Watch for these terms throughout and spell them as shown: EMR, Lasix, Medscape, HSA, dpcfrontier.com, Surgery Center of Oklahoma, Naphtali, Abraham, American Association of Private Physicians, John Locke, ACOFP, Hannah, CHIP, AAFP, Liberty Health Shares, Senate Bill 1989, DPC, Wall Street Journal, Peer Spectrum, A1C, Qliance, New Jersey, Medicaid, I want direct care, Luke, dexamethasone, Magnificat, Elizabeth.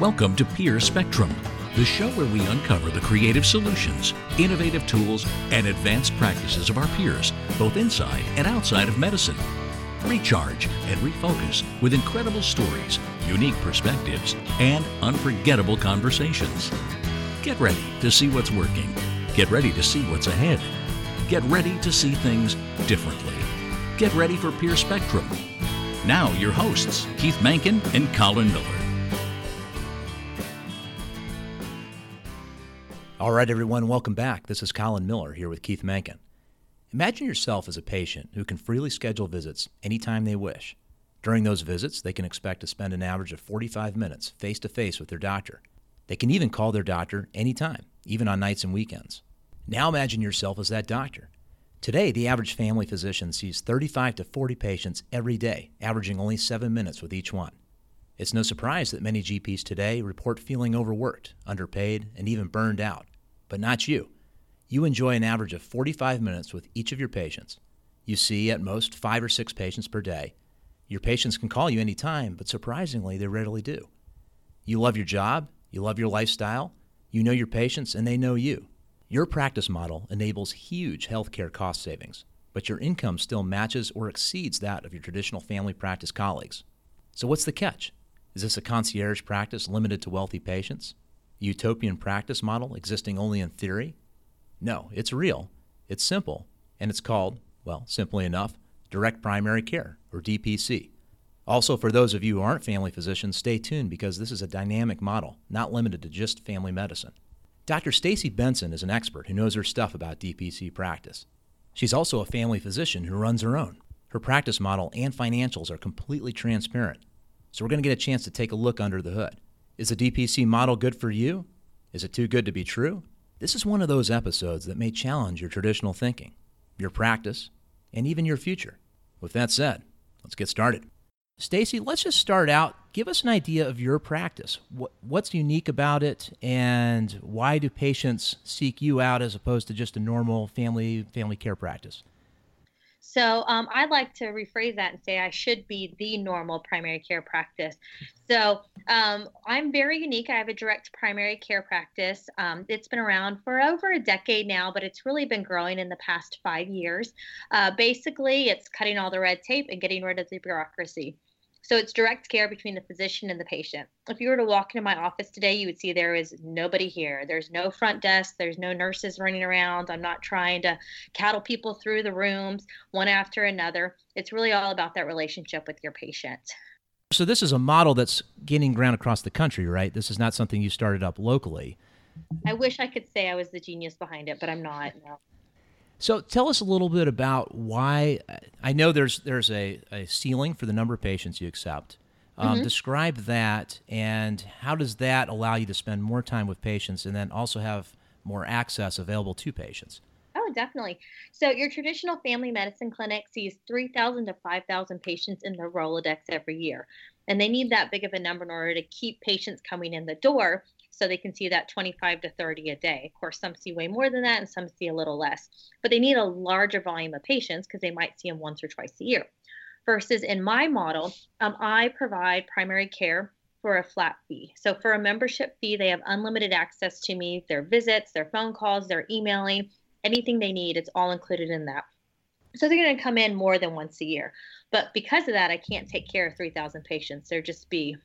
Welcome to Peer Spectrum, the show where we uncover the creative solutions, innovative tools, and advanced practices of our peers, both inside and outside of medicine. Recharge and refocus with incredible stories, unique perspectives, and unforgettable conversations. Get ready to see what's working. Get ready to see what's ahead. Get ready to see things differently. Get ready for Peer Spectrum. Now your hosts, Keith Mankin and Colin Miller. All right, everyone, welcome back. This is Colin Miller here with Keith Mankin. Imagine yourself as a patient who can freely schedule visits anytime they wish. During those visits, they can expect to spend an average of 45 minutes face-to-face with their doctor. They can even call their doctor anytime, even on nights and weekends. Now imagine yourself as that doctor. Today, the average family physician sees 35 to 40 patients every day, averaging only 7 minutes with each one. It's no surprise that many GPs today report feeling overworked, underpaid, and even burned out. But not you. You enjoy an average of 45 minutes with each of your patients. You see at most 5 or 6 patients per day. Your patients can call you anytime, but surprisingly, they rarely do. You love your job, you love your lifestyle, you know your patients, and they know you. Your practice model enables huge healthcare cost savings, but your income still matches or exceeds that of your traditional family practice colleagues. So what's the catch? Is this a concierge practice limited to wealthy patients? A utopian practice model existing only in theory? No, it's real, it's simple, and it's called, well, simply enough, Direct Primary Care, or DPC. Also, for those of you who aren't family physicians, stay tuned because this is a dynamic model, not limited to just family medicine. Dr. Staci Benson is an expert who knows her stuff about DPC practice. She's also a family physician who runs her own. Her practice model and financials are completely transparent, so we're going to get a chance to take a look under the hood. Is the DPC model good for you? Is it too good to be true? This is one of those episodes that may challenge your traditional thinking, your practice, and even your future. With that said, let's get started. Staci, let's just start out. Give us an idea of your practice. What's unique about it, and why do patients seek you out as opposed to just a normal family care practice? So I like to rephrase that and say I should be the normal primary care practice. So I'm very unique. I have a direct primary care practice. It's been around for over a decade now, but it's really been growing in the past 5 years. Basically, it's cutting all the red tape and getting rid of the bureaucracy. So it's direct care between the physician and the patient. If you were to walk into my office today, you would see there is nobody here. There's no front desk. There's no nurses running around. I'm not trying to cattle people through the rooms one after another. It's really all about that relationship with your patient. So this is a model that's gaining ground across the country, right? This is not something you started up locally. I wish I could say I was the genius behind it, but I'm not, no. So tell us a little bit about why. I know there's a ceiling for the number of patients you accept. Describe that, and how does that allow you to spend more time with patients and then also have more access available to patients? Oh, definitely. So your traditional family medicine clinic sees 3,000 to 5,000 patients in their Rolodex every year, and they need that big of a number in order to keep patients coming in the door so they can see that 25 to 30 a day. Of course, some see way more than that and some see a little less, but they need a larger volume of patients because they might see them once or twice a year. Versus in my model, I provide primary care for a flat fee. So for a membership fee, they have unlimited access to me, their visits, their phone calls, their emailing, anything they need, it's all included in that. So they're going to come in more than once a year. But because of that, I can't take care of 3,000 patients. There'd just be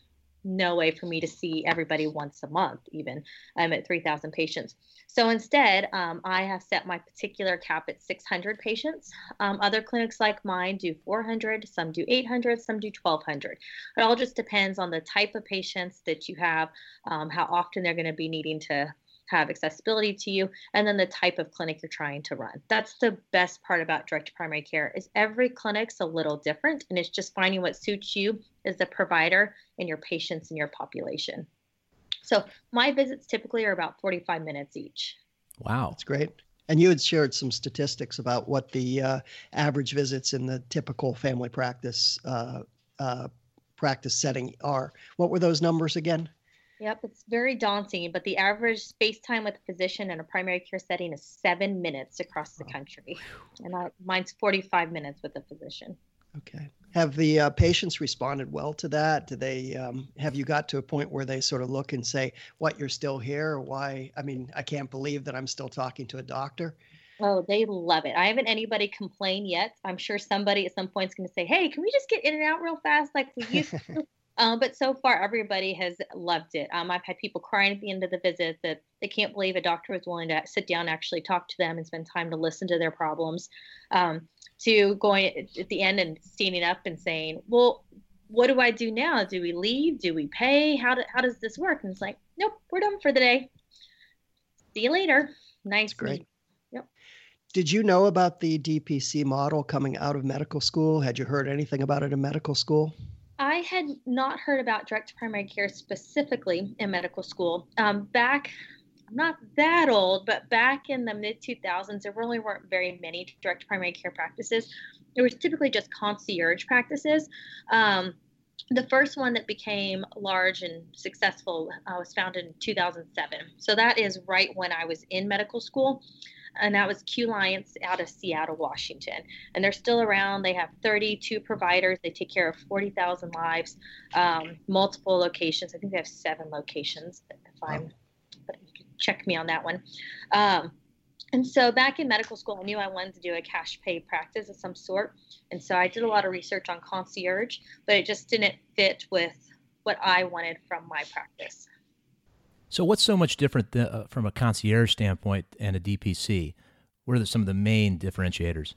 no way for me to see everybody once a month, even. I'm at 3,000 patients. So instead, I have set my particular cap at 600 patients. Other clinics like mine do 400, some do 800, some do 1,200. It all just depends on the type of patients that you have, how often they're going to be needing to have accessibility to you, and then the type of clinic you're trying to run. That's the best part about direct primary care is every clinic's a little different, and it's just finding what suits you as the provider and your patients and your population. So my visits typically are about 45 minutes each. Wow. That's great. And you had shared some statistics about what the average visits in the typical family practice practice setting are. What were those numbers again? Yep, it's very daunting, but the average space time with a physician in a primary care setting is 7 minutes across the country, and mine's 45 minutes with a physician. Okay. Have the patients responded well to that? Do they have you got to a point where they sort of look and say, "What, you're still here? Or why? I mean, I can't believe that I'm still talking to a doctor." Oh, they love it. I haven't anybody complain yet. I'm sure somebody at some point is going to say, "Hey, can we just get in and out real fast like we used to?" But so far, everybody has loved it. I've had people crying at the end of the visit that they can't believe a doctor was willing to sit down and actually talk to them and spend time to listen to their problems, to going at the end and standing up and saying, well, what do I do now? Do we leave? Do we pay? How does this work? And it's like, nope, we're done for the day. See you later. Nice. Great. Yep. Did you know about the DPC model coming out of medical school? Had you heard anything about it in medical school? I had not heard about direct primary care specifically in medical school. I'm not that old, but back in the mid-2000s, there really weren't very many direct primary care practices. There was typically just concierge practices. The first one that became large and successful was founded in 2007. So that is right when I was in medical school. And that was Qliance out of Seattle, Washington. And they're still around. They have 32 providers. They take care of 40,000 lives, multiple locations. I think they have 7 locations, if I'm, but you can check me on that one. And so back in medical school, I knew I wanted to do a cash pay practice of some sort. And so I did a lot of research on concierge, but it just didn't fit with what I wanted from my practice. So what's so much different from a concierge standpoint and a DPC? What are some of the main differentiators?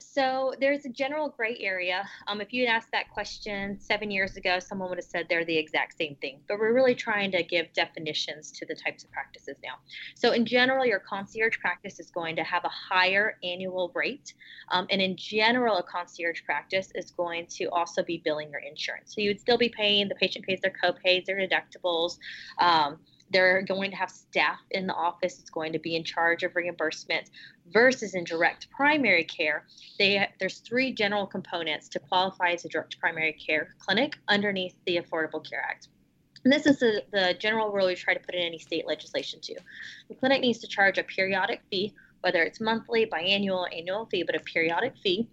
So there's a general gray area. If you had asked that question 7 years ago, someone would have said they're the exact same thing. But we're really trying to give definitions to the types of practices now. So in general, your concierge practice is going to have a higher annual rate. And in general, a concierge practice is going to also be billing your insurance. So you would still be paying, the patient pays their co-pays, their deductibles. They're going to have staff in the office that's going to be in charge of reimbursement, versus in direct primary care, there's 3 general components to qualify as a direct primary care clinic underneath the Affordable Care Act. And this is the general rule we try to put in any state legislation too. The clinic needs to charge a periodic fee, whether it's monthly, biannual, annual fee, but a periodic fee.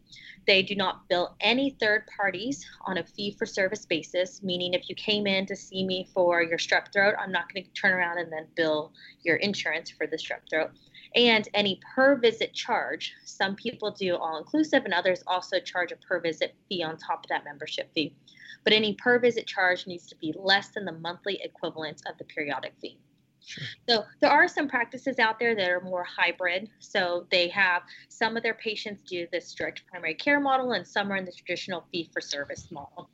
They do not bill any third parties on a fee-for-service basis, meaning if you came in to see me for your strep throat, I'm not going to turn around and then bill your insurance for the strep throat. And any per-visit charge, some people do all-inclusive and others also charge a per-visit fee on top of that membership fee. But any per-visit charge needs to be less than the monthly equivalent of the periodic fee. Sure. So there are some practices out there that are more hybrid. So they have some of their patients do this direct primary care model and some are in the traditional fee-for-service model.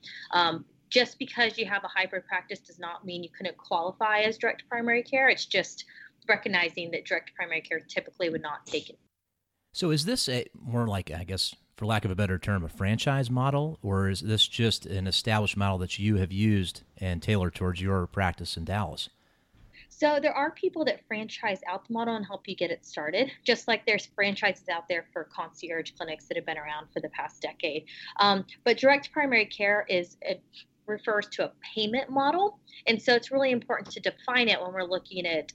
Just because you have a hybrid practice does not mean you couldn't qualify as direct primary care. It's just recognizing that direct primary care typically would not take it. So is this more like, I guess, for lack of a better term, a franchise model? Or is this just an established model that you have used and tailored towards your practice in Dallas? So there are people that franchise out the model and help you get it started, just like there's franchises out there for concierge clinics that have been around for the past decade. But direct primary care refers to a payment model. And so it's really important to define it when we're looking at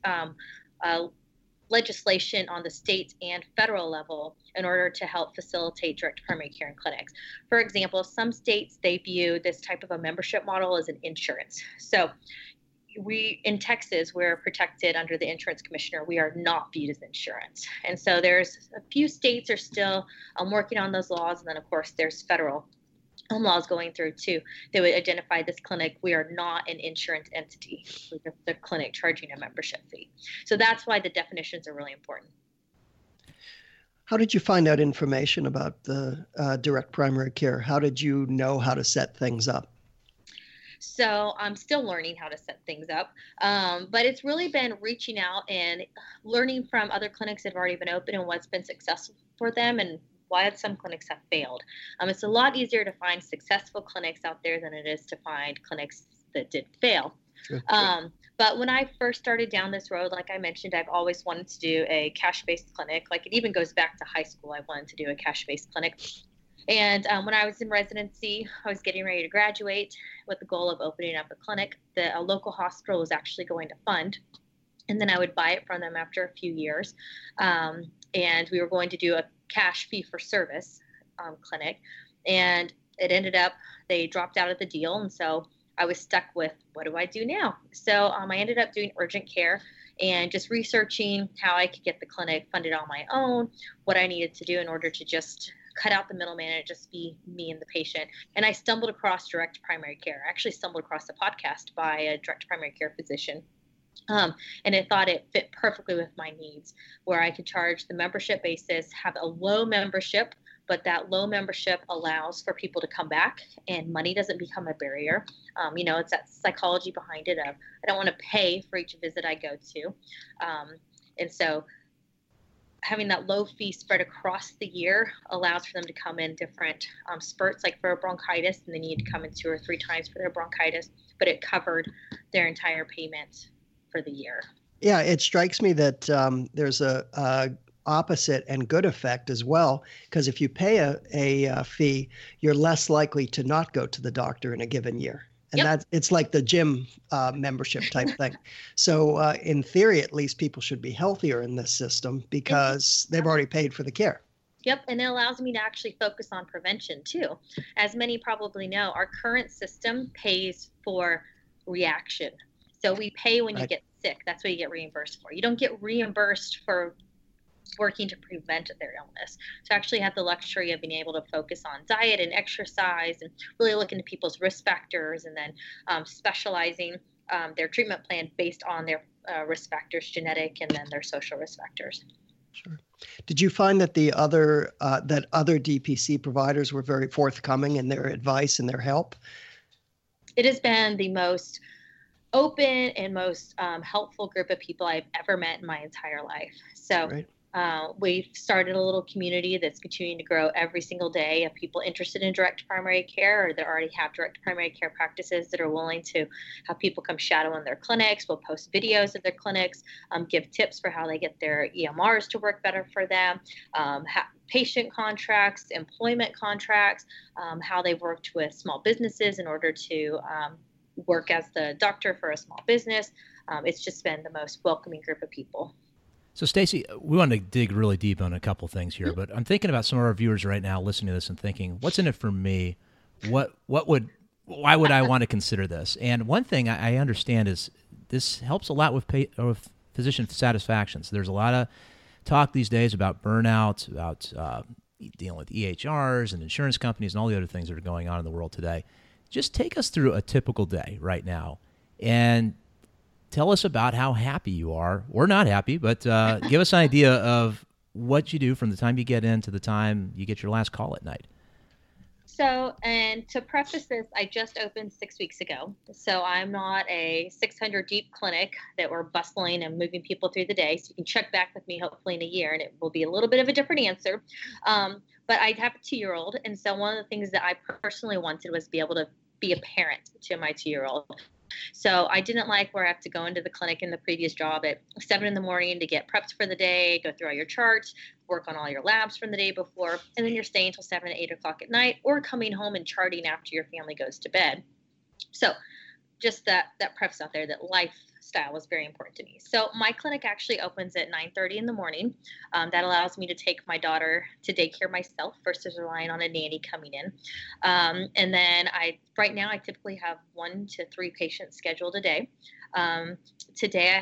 legislation on the state and federal level in order to help facilitate direct primary care in clinics. For example, some states, they view this type of a membership model as an insurance. So we in Texas, we're protected under the insurance commissioner. We are not viewed as insurance. And so there's a few states are still working on those laws. And then, of course, there's federal laws going through, too. They would identify this clinic. We are not an insurance entity. We're the clinic charging a membership fee. So that's why the definitions are really important. How did you find out information about the direct primary care? How did you know how to set things up? So I'm still learning how to set things up, but it's really been reaching out and learning from other clinics that have already been open and what's been successful for them and why some clinics have failed. It's a lot easier to find successful clinics out there than it is to find clinics that did fail. Sure. But when I first started down this road, like I mentioned, I've always wanted to do a cash-based clinic. Like it even goes back to high school, I wanted to do a cash-based clinic. And when I was in residency, I was getting ready to graduate with the goal of opening up a clinic that a local hospital was actually going to fund. And then I would buy it from them after a few years. And we were going to do a cash fee for service clinic. And it ended up, they dropped out of the deal. And so I was stuck with, what do I do now? So I ended up doing urgent care and just researching how I could get the clinic funded on my own, what I needed to do in order to just cut out the middleman and just be me and the patient. And I stumbled across direct primary care. I actually stumbled across a podcast by a direct primary care physician. And I thought it fit perfectly with my needs, where I could charge the membership basis, have a low membership, but that low membership allows for people to come back and money doesn't become a barrier. You know, it's that psychology behind it of, I don't want to pay for each visit I go to. And so having that low fee spread across the year allows for them to come in different spurts, like for bronchitis, and they need to come in 2 or 3 times for their bronchitis, but it covered their entire payment for the year. Yeah, it strikes me that there's a opposite and good effect as well, because if you pay a fee, you're less likely to not go to the doctor in a given year. And yep. That's, it's like the gym membership type thing. So in theory, at least people should be healthier in this system because they've already paid for the care. Yep. And it allows me to actually focus on prevention too. As many probably know, our current system pays for reaction. So we pay when you get sick. That's what you get reimbursed for. You don't get reimbursed for working to prevent their illness. So actually have the luxury of being able to focus on diet and exercise and really look into people's risk factors, and then specializing their treatment plan based on their risk factors, genetic, and then their social risk factors. Sure. Did you find that the other that other DPC providers were very forthcoming in their advice and their help? It has been the most open and most helpful group of people I've ever met in my entire life. So right. We've started a little community that's continuing to grow every single day of people interested in direct primary care, or that already have direct primary care practices that are willing to have people come shadow in their clinics. We'll post videos of their clinics, give tips for how they get their EMRs to work better for them, patient contracts, employment contracts, how they've worked with small businesses in order to work as the doctor for a small business. It's just been the most welcoming group of people. So, Staci, we want to dig really deep on a couple things here, but I'm thinking about some of our viewers right now listening to this and thinking, "What's in it for me? Why would I want to consider this?" And one thing I understand is this helps a lot with physician satisfaction. So, there's a lot of talk these days about burnout, about dealing with EHRs and insurance companies and all the other things that are going on in the world today. Just take us through a typical day right now, and tell us about how happy you are, or not happy, but give us an idea of what you do from the time you get in to the time you get your last call at night. So, and to preface this, I just opened 6 weeks ago. So I'm not a 600 deep clinic that we're bustling and moving people through the day. So you can check back with me hopefully in a year and it will be a little bit of a different answer. But I have a 2-year-old. And so one of the things that I personally wanted was to be able to be a parent to my 2-year-old. So I didn't like where I have to go into the clinic in the previous job at 7 in the morning to get prepped for the day, go through all your charts, work on all your labs from the day before, and then you're staying till 7 to 8 o'clock at night, or coming home and charting after your family goes to bed. So just that preface out there, that lifestyle was very important to me. So my clinic actually opens at 9:30 in the morning. That allows me to take my daughter to daycare myself versus relying on a nanny coming in. And then right now I typically have 1 to 3 patients scheduled a day. Today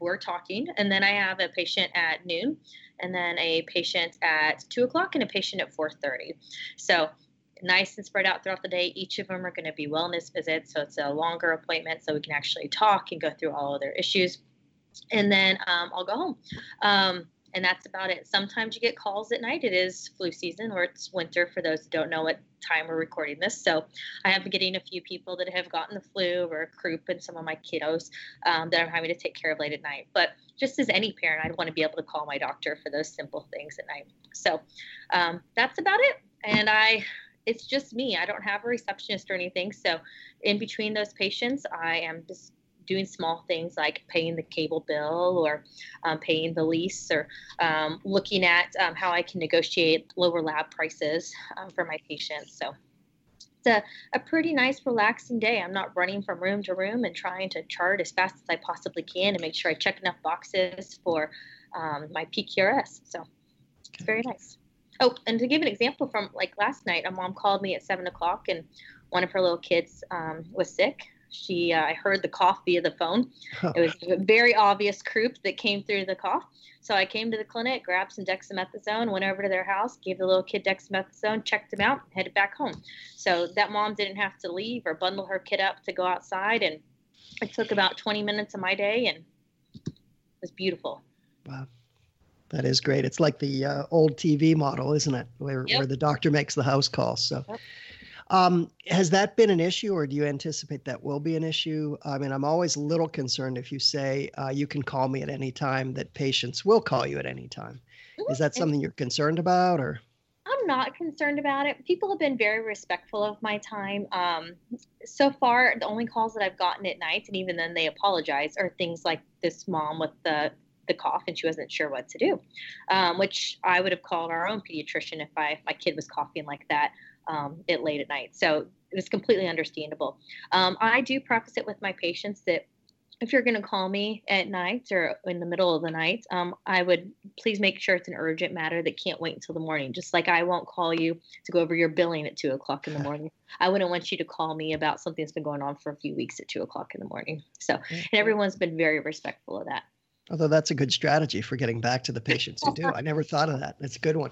we're talking, and then I have a patient at noon, and then a patient at 2 o'clock, and a patient at 4:30. So nice and spread out throughout the day. Each of them are going to be wellness visits, so it's a longer appointment so we can actually talk and go through all of their issues. And then I'll go home. And that's about it. Sometimes you get calls at night. It is flu season, or it's winter for those who don't know what time we're recording this. So I have been getting a few people that have gotten the flu or croup, and some of my kiddos that I'm having to take care of late at night. But just as any parent, I'd want to be able to call my doctor for those simple things at night. So that's about it. And it's just me. I don't have a receptionist or anything. So in between those patients, I am just doing small things like paying the cable bill, or paying the lease, or looking at how I can negotiate lower lab prices for my patients. So it's a pretty nice, relaxing day. I'm not running from room to room and trying to chart as fast as I possibly can and make sure I check enough boxes for my PQRS. So it's very nice. Oh, and to give an example from like last night, a mom called me at 7 o'clock and one of her little kids was sick. She, I heard the cough via the phone. It was a very obvious croup that came through the cough. So I came to the clinic, grabbed some dexamethasone, went over to their house, gave the little kid dexamethasone, checked him out, headed back home. So that mom didn't have to leave or bundle her kid up to go outside. And it took about 20 minutes of my day, and it was beautiful. Wow. That is great. It's like the old TV model, isn't it? Where the doctor makes the house call. So. Yep. Has that been an issue, or do you anticipate that will be an issue? I mean, I'm always a little concerned if you say you can call me at any time, that patients will call you at any time. Is that something you're concerned about, or? I'm not concerned about it. People have been very respectful of my time. So far, the only calls that I've gotten at night, and even then they apologize, are things like this mom with the cough, and she wasn't sure what to do, which I would have called our own pediatrician if my kid was coughing like that. It late at night. So it was completely understandable. I do preface it with my patients that if you're going to call me at night or in the middle of the night, I would please make sure it's an urgent matter that can't wait until the morning. Just like I won't call you to go over your billing at 2 o'clock in the morning. I wouldn't want you to call me about something that's been going on for a few weeks at 2 o'clock in the morning. So, and everyone's been very respectful of that. Although that's a good strategy for getting back to the patients who do. I never thought of that. That's a good one.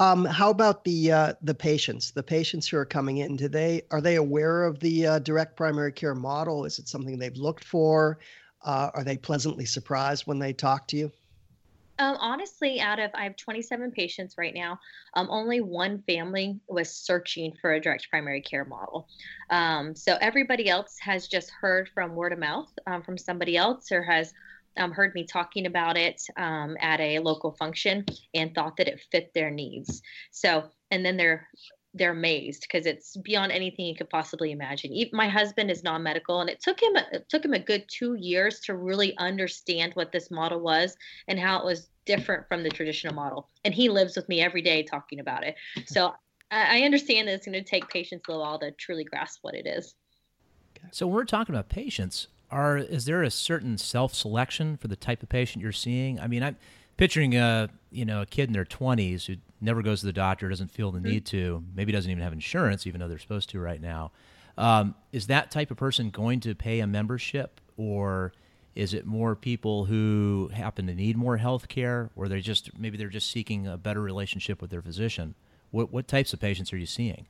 How about the patients? The patients who are coming in, are they aware of the direct primary care model? Is it something they've looked for? Are they pleasantly surprised when they talk to you? Honestly, I have 27 patients right now. Only one family was searching for a direct primary care model. So everybody else has just heard from word of mouth from somebody else, or has heard me talking about it at a local function and thought that it fit their needs. So, and then they're amazed because it's beyond anything you could possibly imagine. My husband is non-medical, and it took him a good 2 years to really understand what this model was and how it was different from the traditional model. And he lives with me every day talking about it. So I understand that it's going to take patients a little while to truly grasp what it is. So we're talking about patients. Is there a certain self-selection for the type of patient you're seeing? I mean, I'm picturing a kid in their 20s who never goes to the doctor, doesn't feel the need to, maybe doesn't even have insurance, even though they're supposed to right now. Is that type of person going to pay a membership, or is it more people who happen to need more health care, or they're just seeking a better relationship with their physician? What types of patients are you seeing?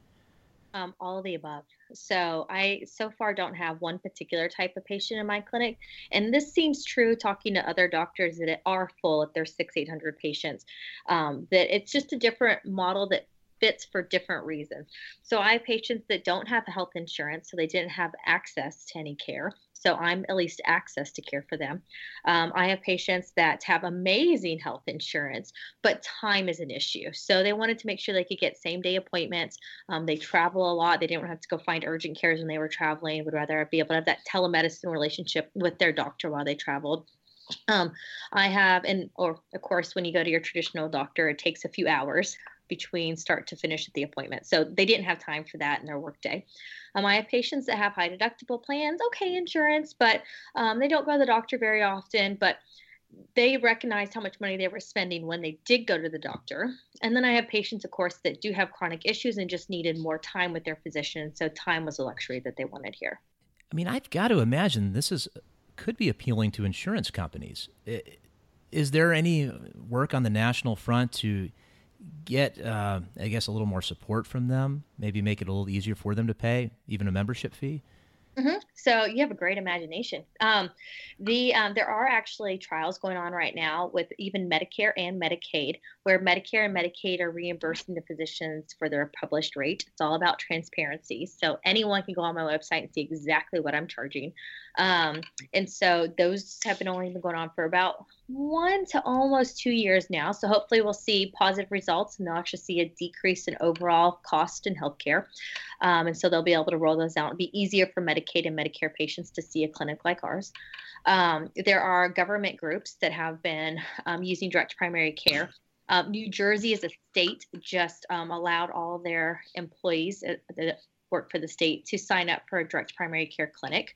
All of the above. So I so far don't have one particular type of patient in my clinic. And this seems true talking to other doctors that are full at their 600-800 patients, that it's just a different model that fits for different reasons. So I have patients that don't have health insurance, so they didn't have access to any care. So I'm at least access to care for them. I have patients that have amazing health insurance, but time is an issue. So they wanted to make sure they could get same-day appointments. They travel a lot. They didn't have to go find urgent cares when they were traveling. Would rather be able to have that telemedicine relationship with their doctor while they traveled. Of course, when you go to your traditional doctor, it takes a few hours between start to finish at the appointment. So they didn't have time for that in their workday. I have patients that have high deductible plans, okay, insurance, but they don't go to the doctor very often, but they recognized how much money they were spending when they did go to the doctor. And then I have patients, of course, that do have chronic issues and just needed more time with their physician. So time was a luxury that they wanted here. I mean, I've got to imagine this could be appealing to insurance companies. Is there any work on the national front to get, I guess, a little more support from them, maybe make it a little easier for them to pay even a membership fee? Mm-hmm. So you have a great imagination. There are actually trials going on right now with even Medicare and Medicaid, where Medicare and Medicaid are reimbursing the physicians for their published rate. It's all about transparency. So anyone can go on my website and see exactly what I'm charging. And so those have only been going on for about 1 to almost 2 years now. So hopefully we'll see positive results, and they'll actually see a decrease in overall cost in healthcare. And so they'll be able to roll those out. It'll be easier for Medicaid and Medicare patients to see a clinic like ours. There are government groups that have been using direct primary care. New Jersey as a state just allowed all their employees support for the state to sign up for a direct primary care clinic.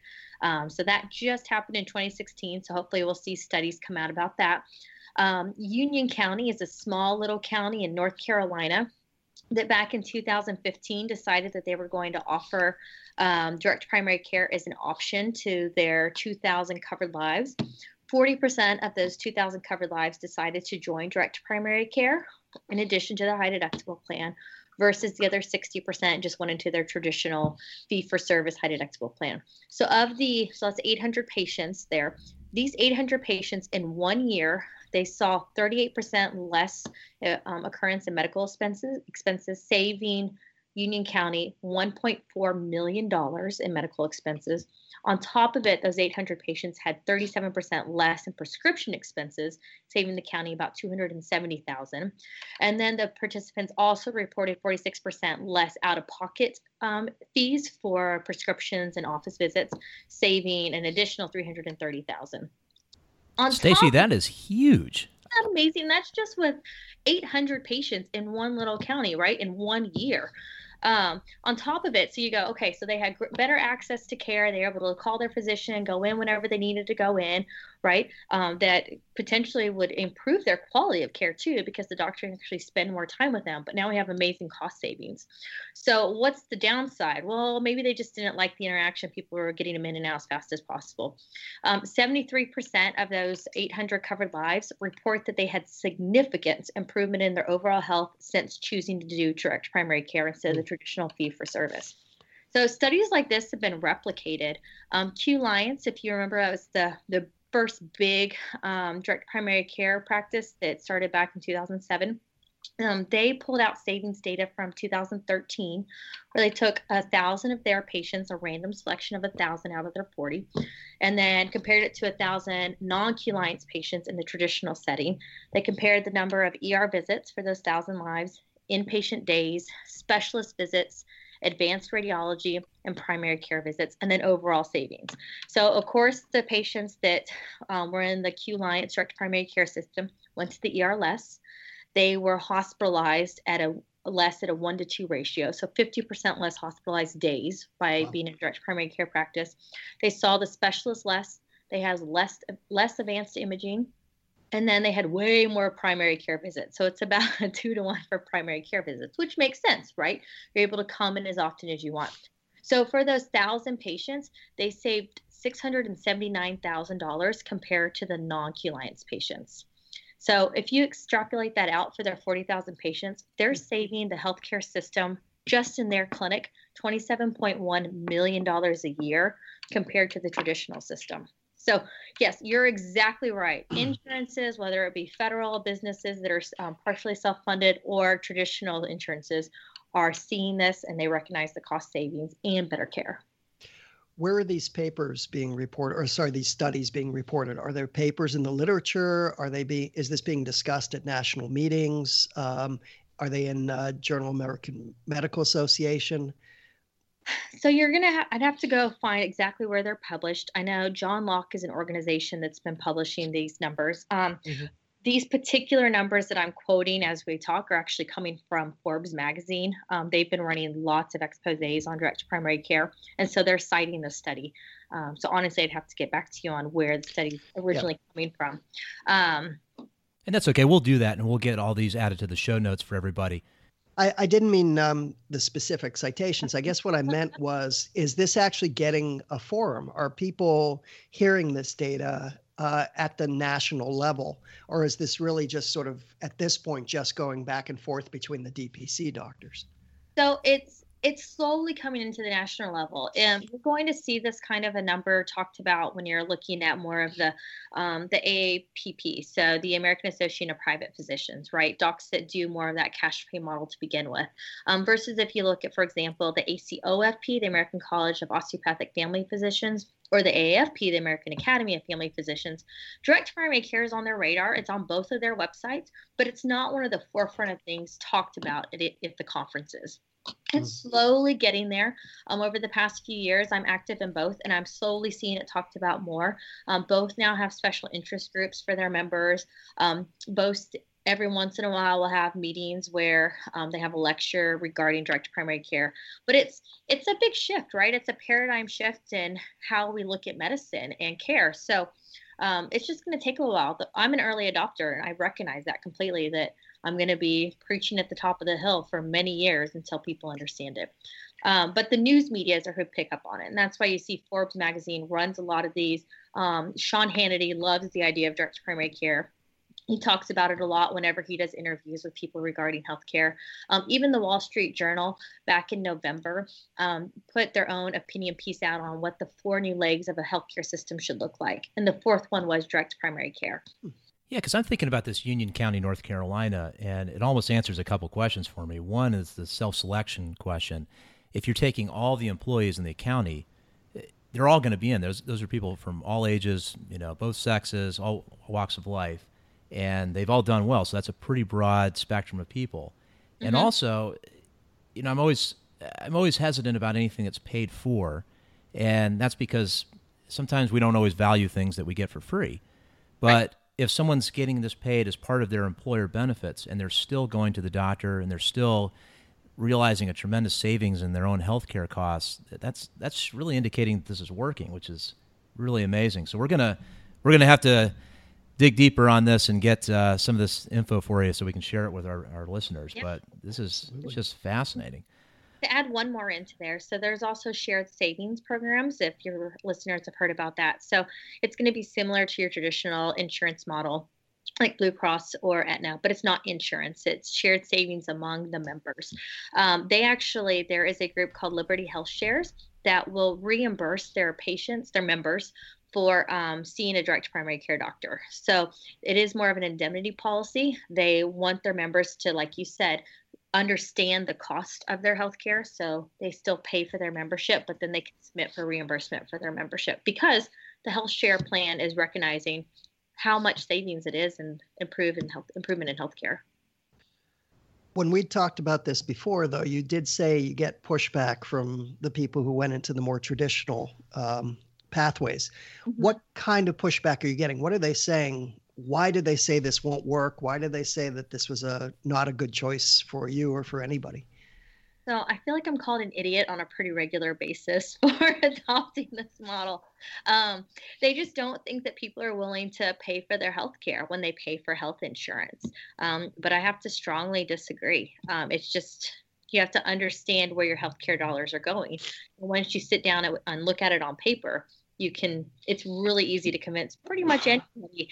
So that just happened in 2016. So hopefully we'll see studies come out about that. Union County is a small little county in North Carolina that back in 2015 decided that they were going to offer direct primary care as an option to their 2,000 covered lives. 40% of those 2,000 covered lives decided to join direct primary care in addition to the high deductible plan, versus the other 60% just went into their traditional fee-for-service high deductible plan. So of the, so that's 800 patients there. These 800 patients in 1 year, they saw 38% less occurrence in medical expenses, saving Union County $1.4 million in medical expenses. On top of it, those 800 patients had 37% less in prescription expenses, saving the county about $270,000. And then the participants also reported 46% less out-of-pocket fees for prescriptions and office visits, saving an additional $330,000. Staci, that is huge. Amazing. That's just with 800 patients in one little county, right? In 1 year. On top of it, so you go, okay, so they had better access to care. They were able to call their physician, go in whenever they needed to go in, right? That potentially would improve their quality of care too, because the doctor can actually spend more time with them. But now we have amazing cost savings. So what's the downside? Well, maybe they just didn't like the interaction. People were getting them in and out as fast as possible. 73% of those 800 covered lives report that they had significant improvement in their overall health since choosing to do direct primary care instead of the traditional fee-for-service. So studies like this have been replicated. Qliance, if you remember, that was the first big direct primary care practice that started back in 2007. They pulled out savings data from 2013, where they took 1,000 of their patients, a random selection of 1,000 out of their 40, and then compared it to 1,000 non-Qliance patients in the traditional setting. They compared the number of ER visits for those 1,000 lives, inpatient days, specialist visits, advanced radiology, and primary care visits, and then overall savings. So, of course, the patients that were in the Qliance direct primary care system went to the ER less. They were hospitalized at a less at a 1-2 ratio, so 50% less hospitalized days by being in direct primary care practice. They saw the specialist less. They had less advanced imaging. And then they had way more primary care visits. So it's about a 2-to-1 for primary care visits, which makes sense, right? You're able to come in as often as you want. So for those 1,000 patients, they saved $679,000 compared to the non-Qliance patients. So if you extrapolate that out for their 40,000 patients, they're saving the healthcare system just in their clinic $27.1 million a year compared to the traditional system. So, yes, you're exactly right. Insurances, whether it be federal businesses that are partially self-funded or traditional insurances, are seeing this, and they recognize the cost savings and better care. Where are these papers being reported, or sorry, these studies being reported? Are there papers in the literature? Are they is this being discussed at national meetings? Are they in Journal American Medical Association? So you're going to I'd have to go find exactly where they're published. I know John Locke is an organization that's been publishing these numbers. These particular numbers that I'm quoting as we talk are actually coming from Forbes magazine. They've been running lots of exposés on direct primary care, and so they're citing the study. So honestly, I'd have to get back to you on where the study's originally coming from. And that's okay. We'll do that, and we'll get all these added to the show notes for everybody. I didn't mean the specific citations. I guess what I meant was, is this actually getting a forum? Are people hearing this data at the national level? Or is this really just sort of, at this point, just going back and forth between the DPC doctors? So it's slowly coming into the national level. You're going to see this kind of a number talked about when you're looking at more of the AAPP, so the American Association of Private Physicians, right? Docs that do more of that cash pay model to begin with. Versus if you look at, for example, the ACOFP, the American College of Osteopathic Family Physicians, or the AAFP, the American Academy of Family Physicians, direct primary care is on their radar. It's on both of their websites, but it's not one of the forefront of things talked about at the conferences. It's slowly getting there. Over the past few years, I'm active in both, and I'm slowly seeing it talked about more. Both now have special interest groups for their members. Both Every once in a while, we'll have meetings where they have a lecture regarding direct primary care. But it's a big shift, right? It's a paradigm shift in how we look at medicine and care. So it's just going to take a while. I'm an early adopter, and I recognize that completely, that I'm going to be preaching at the top of the hill for many years until people understand it. But the news medias are who pick up on it. And that's why you see Forbes magazine runs a lot of these. Sean Hannity loves the idea of direct primary care. He talks about it a lot whenever he does interviews with people regarding healthcare. Even the Wall Street Journal back in November put their own opinion piece out on what the four new legs of a healthcare system should look like. And the fourth one was direct primary care. Yeah, because I'm thinking about this Union County, North Carolina, and it almost answers a couple questions for me. One is the self-selection question. If you're taking all the employees in the county, they're all going to be in. Those are people from all ages, you know, both sexes, all walks of life. And they've all done well. So that's a pretty broad spectrum of people. Mm-hmm. And also, you know, I'm always hesitant about anything that's paid for. And that's because sometimes we don't always value things that we get for free. But right. If someone's getting this paid as part of their employer benefits and they're still going to the doctor and they're still realizing a tremendous savings in their own healthcare costs, that's really indicating that this is working, which is really amazing. So we're going to have to dig deeper on this and get some of this info for you so we can share it with our listeners. Yep. But this is just fascinating. To add one more into there, so there's also shared savings programs, if your listeners have heard about that. So it's going to be similar to your traditional insurance model, like Blue Cross or Aetna, but it's not insurance. It's shared savings among the members. There is a group called Liberty Health Shares that will reimburse their patients, their members, for seeing a direct primary care doctor. So it is more of an indemnity policy. They want their members to, like you said, understand the cost of their healthcare. So they still pay for their membership, but then they can submit for reimbursement for their membership because the health share plan is recognizing how much savings it is and improvement in healthcare. When we talked about this before, though, you did say you get pushback from the people who went into the more traditional pathways. Mm-hmm. What kind of pushback are you getting? What are they saying? Why did they say this won't work? Why did they say that this was not a good choice for you or for anybody? So I feel like I'm called an idiot on a pretty regular basis for adopting this model. They just don't think that people are willing to pay for their health care when they pay for health insurance. But I have to strongly disagree. It's just, you have to understand where your health care dollars are going. And once you sit down and look at it on paper, it's really easy to convince pretty much anybody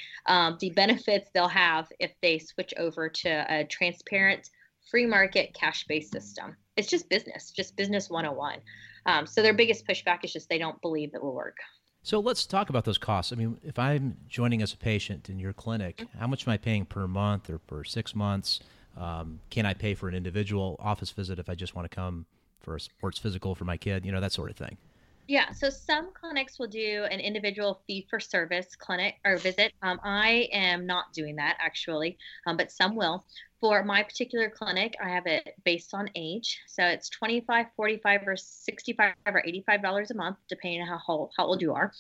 the benefits they'll have if they switch over to a transparent, free market, cash-based system. It's just business 101. So their biggest pushback is just they don't believe it will work. So let's talk about those costs. I mean, if I'm joining as a patient in your clinic, how much am I paying per month or per 6 months? Can I pay for an individual office visit if I just want to come for a sports physical for my kid? You know, that sort of thing. Yeah. So some clinics will do an individual fee for service clinic or visit. I am not doing that actually, but some will. For my particular clinic, I have it based on age. So it's $25, $45, or $65 or $85 a month, depending on how old you are.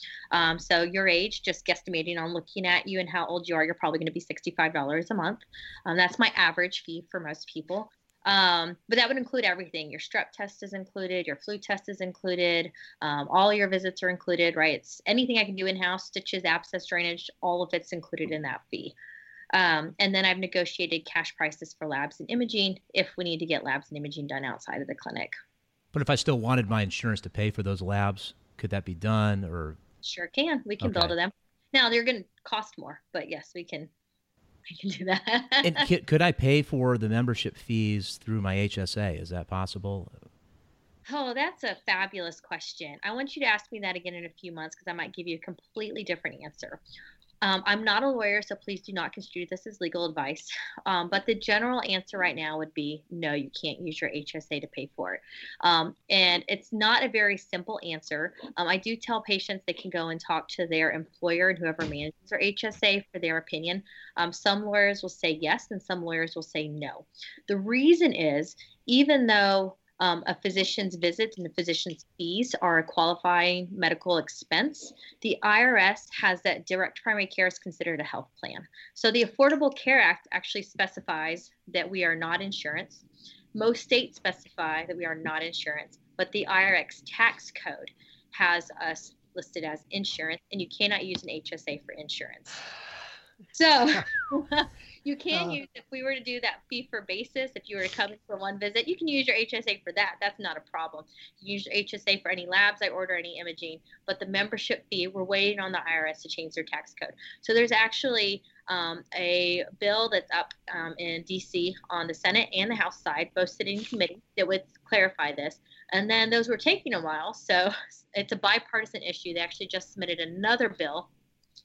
So your age, just guesstimating on looking at you and how old you are, you're probably going to be $65 a month. That's my average fee for most people. But that would include everything. Your strep test is included, your flu test is included, all your visits are included, right? It's anything I can do in-house, stitches, abscess, drainage, all of it's included in that fee. And then I've negotiated cash prices for labs and imaging if we need to get labs and imaging done outside of the clinic. But if I still wanted my insurance to pay for those labs, could that be done or? Sure can. We can bill to them. Now they're going to cost more, but yes, we can do that. And could I pay for the membership fees through my HSA? Is that possible? Oh, that's a fabulous question. I want you to ask me that again in a few months because I might give you a completely different answer. I'm not a lawyer, so please do not construe this as legal advice. But the general answer right now would be, no, you can't use your HSA to pay for it. And it's not a very simple answer. I do tell patients they can go and talk to their employer and whoever manages their HSA for their opinion. Some lawyers will say yes, and some lawyers will say no. The reason is, even though A physician's visit and a physician's fees are a qualifying medical expense. The IRS has that direct primary care is considered a health plan. So the Affordable Care Act actually specifies that we are not insurance. Most states specify that we are not insurance, but the IRS tax code has us listed as insurance, and you cannot use an HSA for insurance. So you can use, if we were to do that fee for basis, if you were to come for one visit, you can use your HSA for that. That's not a problem. You use your HSA for any labs I order, any imaging, but the membership fee, we're waiting on the IRS to change their tax code. So there's actually a bill that's up in DC on the Senate and the House side, both sitting in committee, that would clarify this. And then those were taking a while. So it's a bipartisan issue. They actually just submitted another bill.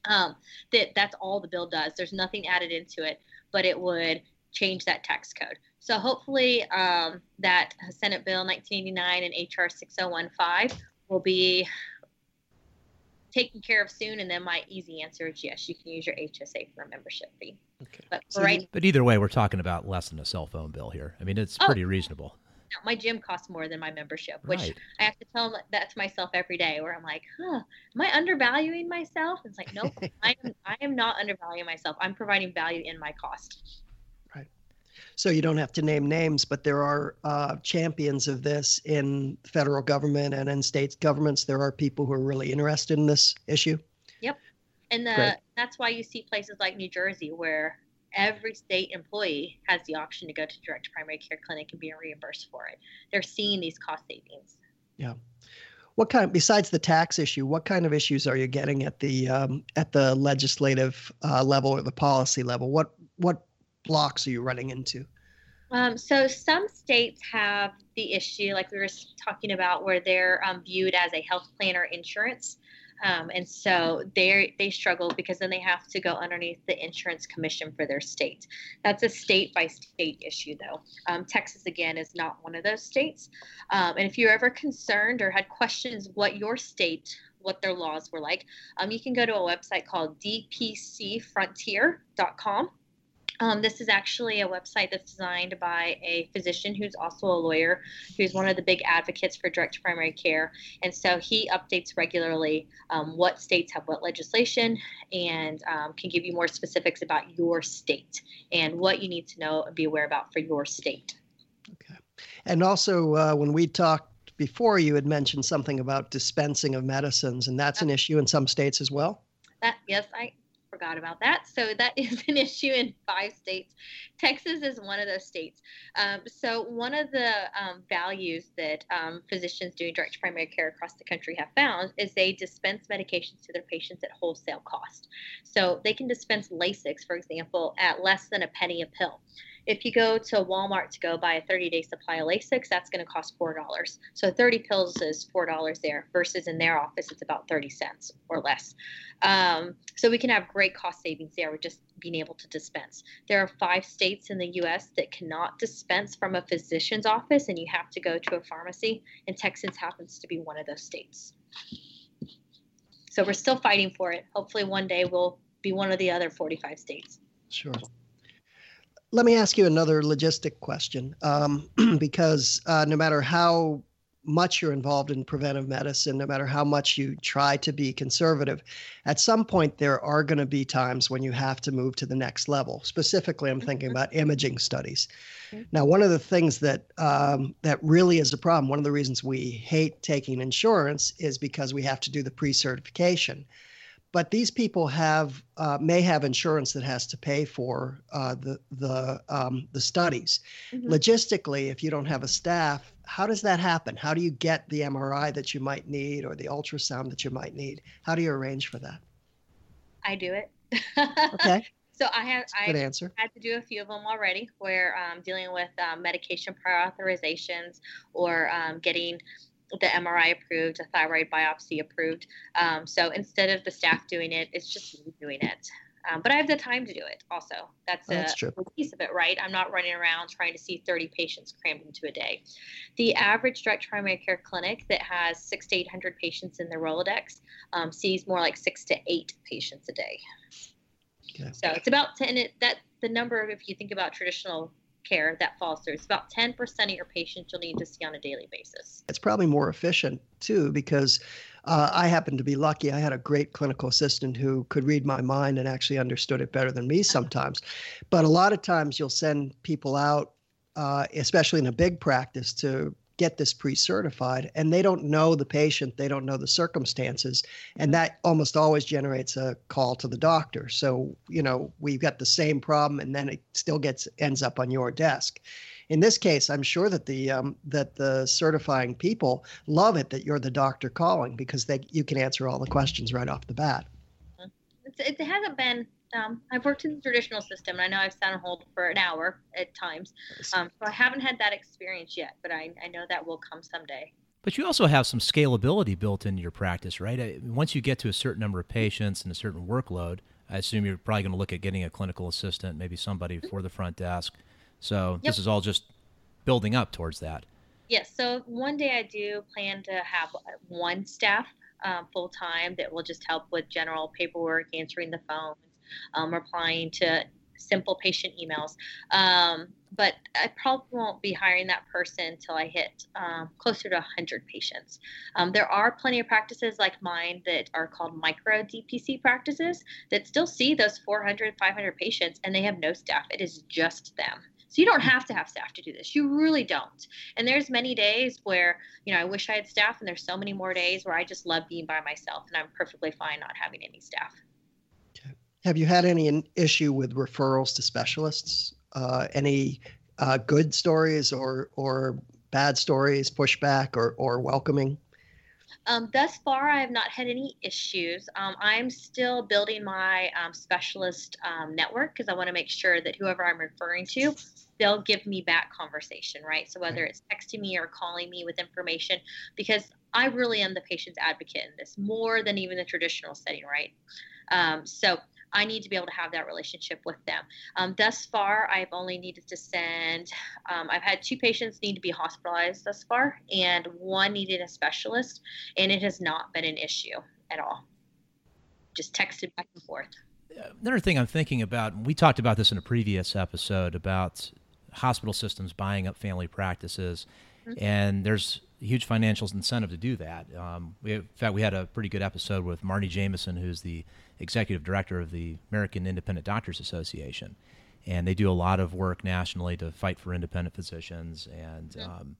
That's all the bill does. There's nothing added into it, but it would change that tax code. So hopefully that Senate Bill 1989 and H.R. 6015 will be taken care of soon. And then my easy answer is yes, you can use your HSA for a membership fee. Okay. But either way, we're talking about less than a cell phone bill here. I mean, it's pretty reasonable. No, my gym costs more than my membership, which I have to tell that to myself every day, where I'm like, am I undervaluing myself? It's like, nope, I am not undervaluing myself. I'm providing value in my cost. Right. So you don't have to name names, but there are champions of this in federal government and in state governments. There are people who are really interested in this issue. Yep. And that's why you see places like New Jersey, where every state employee has the option to go to direct primary care clinic and be reimbursed for it. They're seeing these cost savings. Yeah. What kind, besides the tax issue, what kind of issues are you getting at the legislative level or the policy level? What blocks are you running into? So some states have the issue, like we were talking about, where they're viewed as a health plan or insurance. And so they struggle because then they have to go underneath the insurance commission for their state. That's a state by state issue, though. Texas, again, is not one of those states. And if you're ever concerned or had questions what their laws were like, you can go to a website called dpcfrontier.com. This is actually a website that's designed by a physician who's also a lawyer, who's one of the big advocates for direct primary care. And so he updates regularly what states have what legislation, and can give you more specifics about your state and what you need to know and be aware about for your state. Okay. And also, when we talked before, you had mentioned something about dispensing of medicines, and that's an issue in some states as well? Yes, I forgot about that. So that is an issue in 5 states. Texas is one of those states. So one of the values that physicians doing direct primary care across the country have found is they dispense medications to their patients at wholesale cost. So they can dispense Lasix, for example, at less than a penny a pill. If you go to Walmart to go buy a 30-day supply of Lasix, that's going to cost $4. So 30 pills is $4 there, versus in their office, it's about 30 cents or less. So we can have great cost savings there with just being able to dispense. There are 5 states in the U.S. that cannot dispense from a physician's office, and you have to go to a pharmacy, and Texas happens to be one of those states. So we're still fighting for it. Hopefully one day we'll be one of the other 45 states. Sure. Let me ask you another logistic question, because no matter how much you're involved in preventive medicine, no matter how much you try to be conservative, at some point there are going to be times when you have to move to the next level. Specifically, I'm thinking about imaging studies. Okay. Now, one of the things that that really is a problem, one of the reasons we hate taking insurance is because we have to do the pre-certification. But these people have may have insurance that has to pay for the studies. Mm-hmm. Logistically, if you don't have a staff, how does that happen? How do you get the MRI that you might need or the ultrasound that you might need? How do you arrange for that? I do it. Okay. So I had to do a few of them already, where dealing with medication prior authorizations, or getting the MRI approved, a thyroid biopsy approved. So instead of the staff doing it, it's just me doing it. But I have the time to do it also. That's a piece of it, right? I'm not running around trying to see 30 patients crammed into a day. The average direct primary care clinic that has 600 to 800 patients in their Rolodex sees more like 6 to 8 patients a day. Okay. So it's about 10. If you think about traditional care that falls through. It's about 10% of your patients you'll need to see on a daily basis. It's probably more efficient too, because I happened to be lucky. I had a great clinical assistant who could read my mind and actually understood it better than me sometimes. But a lot of times you'll send people out, especially in a big practice, to get this pre-certified, and they don't know the patient, they don't know the circumstances, and that almost always generates a call to the doctor. So, you know, we've got the same problem, and then it still ends up on your desk. In this case, I'm sure that the certifying people love it that you're the doctor calling, because you can answer all the questions right off the bat. It hasn't been. I've worked in the traditional system, and I know I've sat on hold for an hour at times. So I haven't had that experience yet, but I know that will come someday. But you also have some scalability built into your practice, right? Once you get to a certain number of patients and a certain workload, I assume you're probably going to look at getting a clinical assistant, maybe somebody for the front desk. So This is all just building up towards that. Yes. So one day I do plan to have one staff full-time that will just help with general paperwork, answering the phone, replying to simple patient emails. But I probably won't be hiring that person until I hit closer to 100 patients. There are plenty of practices like mine that are called micro DPC practices that still see those 400, 500 patients, and they have no staff. It is just them. So you don't have to have staff to do this. You really don't. And there's many days where, you know, I wish I had staff, and there's so many more days where I just love being by myself, and I'm perfectly fine not having any staff. Have you had any issue with referrals to specialists? Any good stories or bad stories, pushback or welcoming? Thus far, I have not had any issues. I'm still building my specialist network, because I want to make sure that whoever I'm referring to, they'll give me back conversation, right? So whether it's texting me or calling me with information, because I really am the patient's advocate in this, more than even the traditional setting, right? So I need to be able to have that relationship with them. Thus far, I've only needed to send, I've had 2 patients need to be hospitalized thus far, and one needed a specialist, and it has not been an issue at all. Just texted back and forth. Another thing I'm thinking about, and we talked about this in a previous episode about hospital systems buying up family practices, and there's huge financial incentive to do that. We had a pretty good episode with Marnie Jameson, who's the executive director of the American Independent Doctors Association. And they do a lot of work nationally to fight for independent physicians and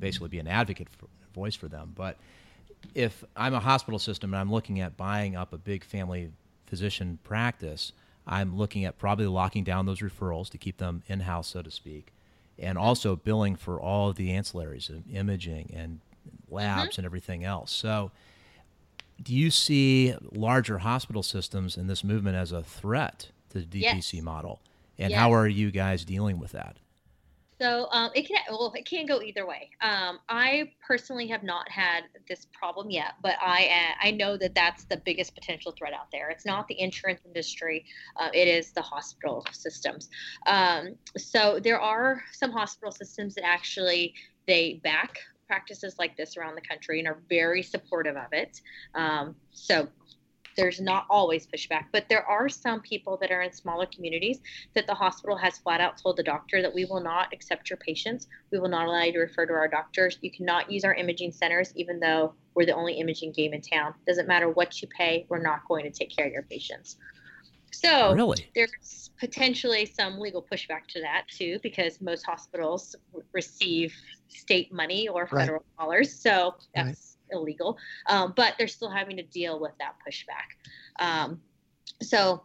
basically be an advocate voice for them. But if I'm a hospital system and I'm looking at buying up a big family physician practice, I'm looking at probably locking down those referrals to keep them in-house, so to speak, and also billing for all of the ancillaries of imaging and labs and everything else. So do you see larger hospital systems in this movement as a threat to the DPC model? And how are you guys dealing with that? So it can go either way. I personally have not had this problem yet, but I know that that's the biggest potential threat out there. It's not the insurance industry. It is the hospital systems. So there are some hospital systems that actually, they back practices like this around the country and are very supportive of it. So there's not always pushback, but there are some people that are in smaller communities that the hospital has flat out told the doctor that we will not accept your patients. We will not allow you to refer to our doctors. You cannot use our imaging centers, even though we're the only imaging game in town. Doesn't matter what you pay. We're not going to take care of your patients. So there's potentially some legal pushback to that too, because most hospitals receive state money or federal dollars. So that's illegal, but they're still having to deal with that pushback. So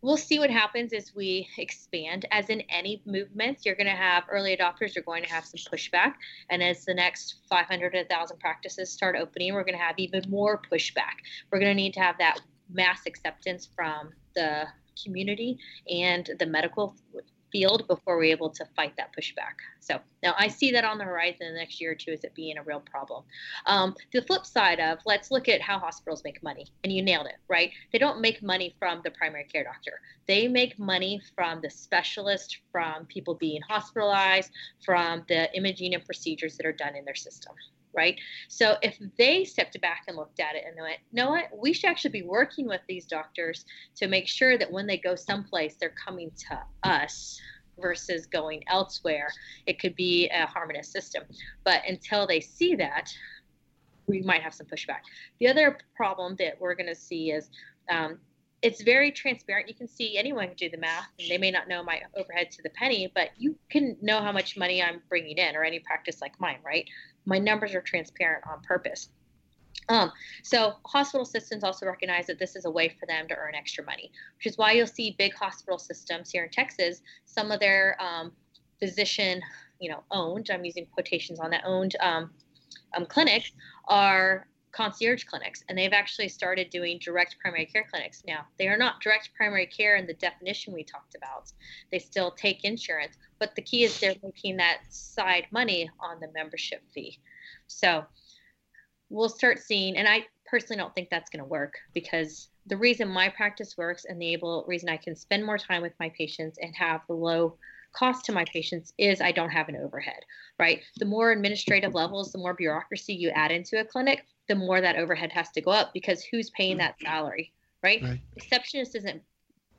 we'll see what happens as we expand. As in any movement, you're going to have early adopters, you're going to have some pushback. And as the next 500 to 1,000 practices start opening, we're going to have even more pushback. We're going to need to have that mass acceptance from the community and the medical field before we're able to fight that pushback. So now I see that on the horizon in the next year or two as it being a real problem. The flip side of, let's look at how hospitals make money. And you nailed it, right? They don't make money from the primary care doctor. They make money from the specialist, from people being hospitalized, from the imaging and procedures that are done in their system, right? So if they stepped back and looked at it and went, you know what, we should actually be working with these doctors to make sure that when they go someplace, they're coming to us versus going elsewhere. It could be a harmonious system. But until they see that, we might have some pushback. The other problem that we're going to see is it's very transparent. You can see anyone can do the math, and they may not know my overhead to the penny, but you can know how much money I'm bringing in, or any practice like mine, right? My numbers are transparent on purpose. So hospital systems also recognize that this is a way for them to earn extra money, which is why you'll see big hospital systems here in Texas, some of their physician, owned, I'm using quotations on that, owned clinics are concierge clinics, and they've actually started doing direct primary care clinics. Now, they are not direct primary care in the definition we talked about. They still take insurance, but the key is they're making that side money on the membership fee. So we'll start seeing, and I personally don't think that's going to work, because the reason my practice works and the reason I can spend more time with my patients and have the low cost to my patients is I don't have an overhead, right? The more administrative levels, the more bureaucracy you add into a clinic, the more that overhead has to go up, because who's paying that salary, right? Receptionist isn't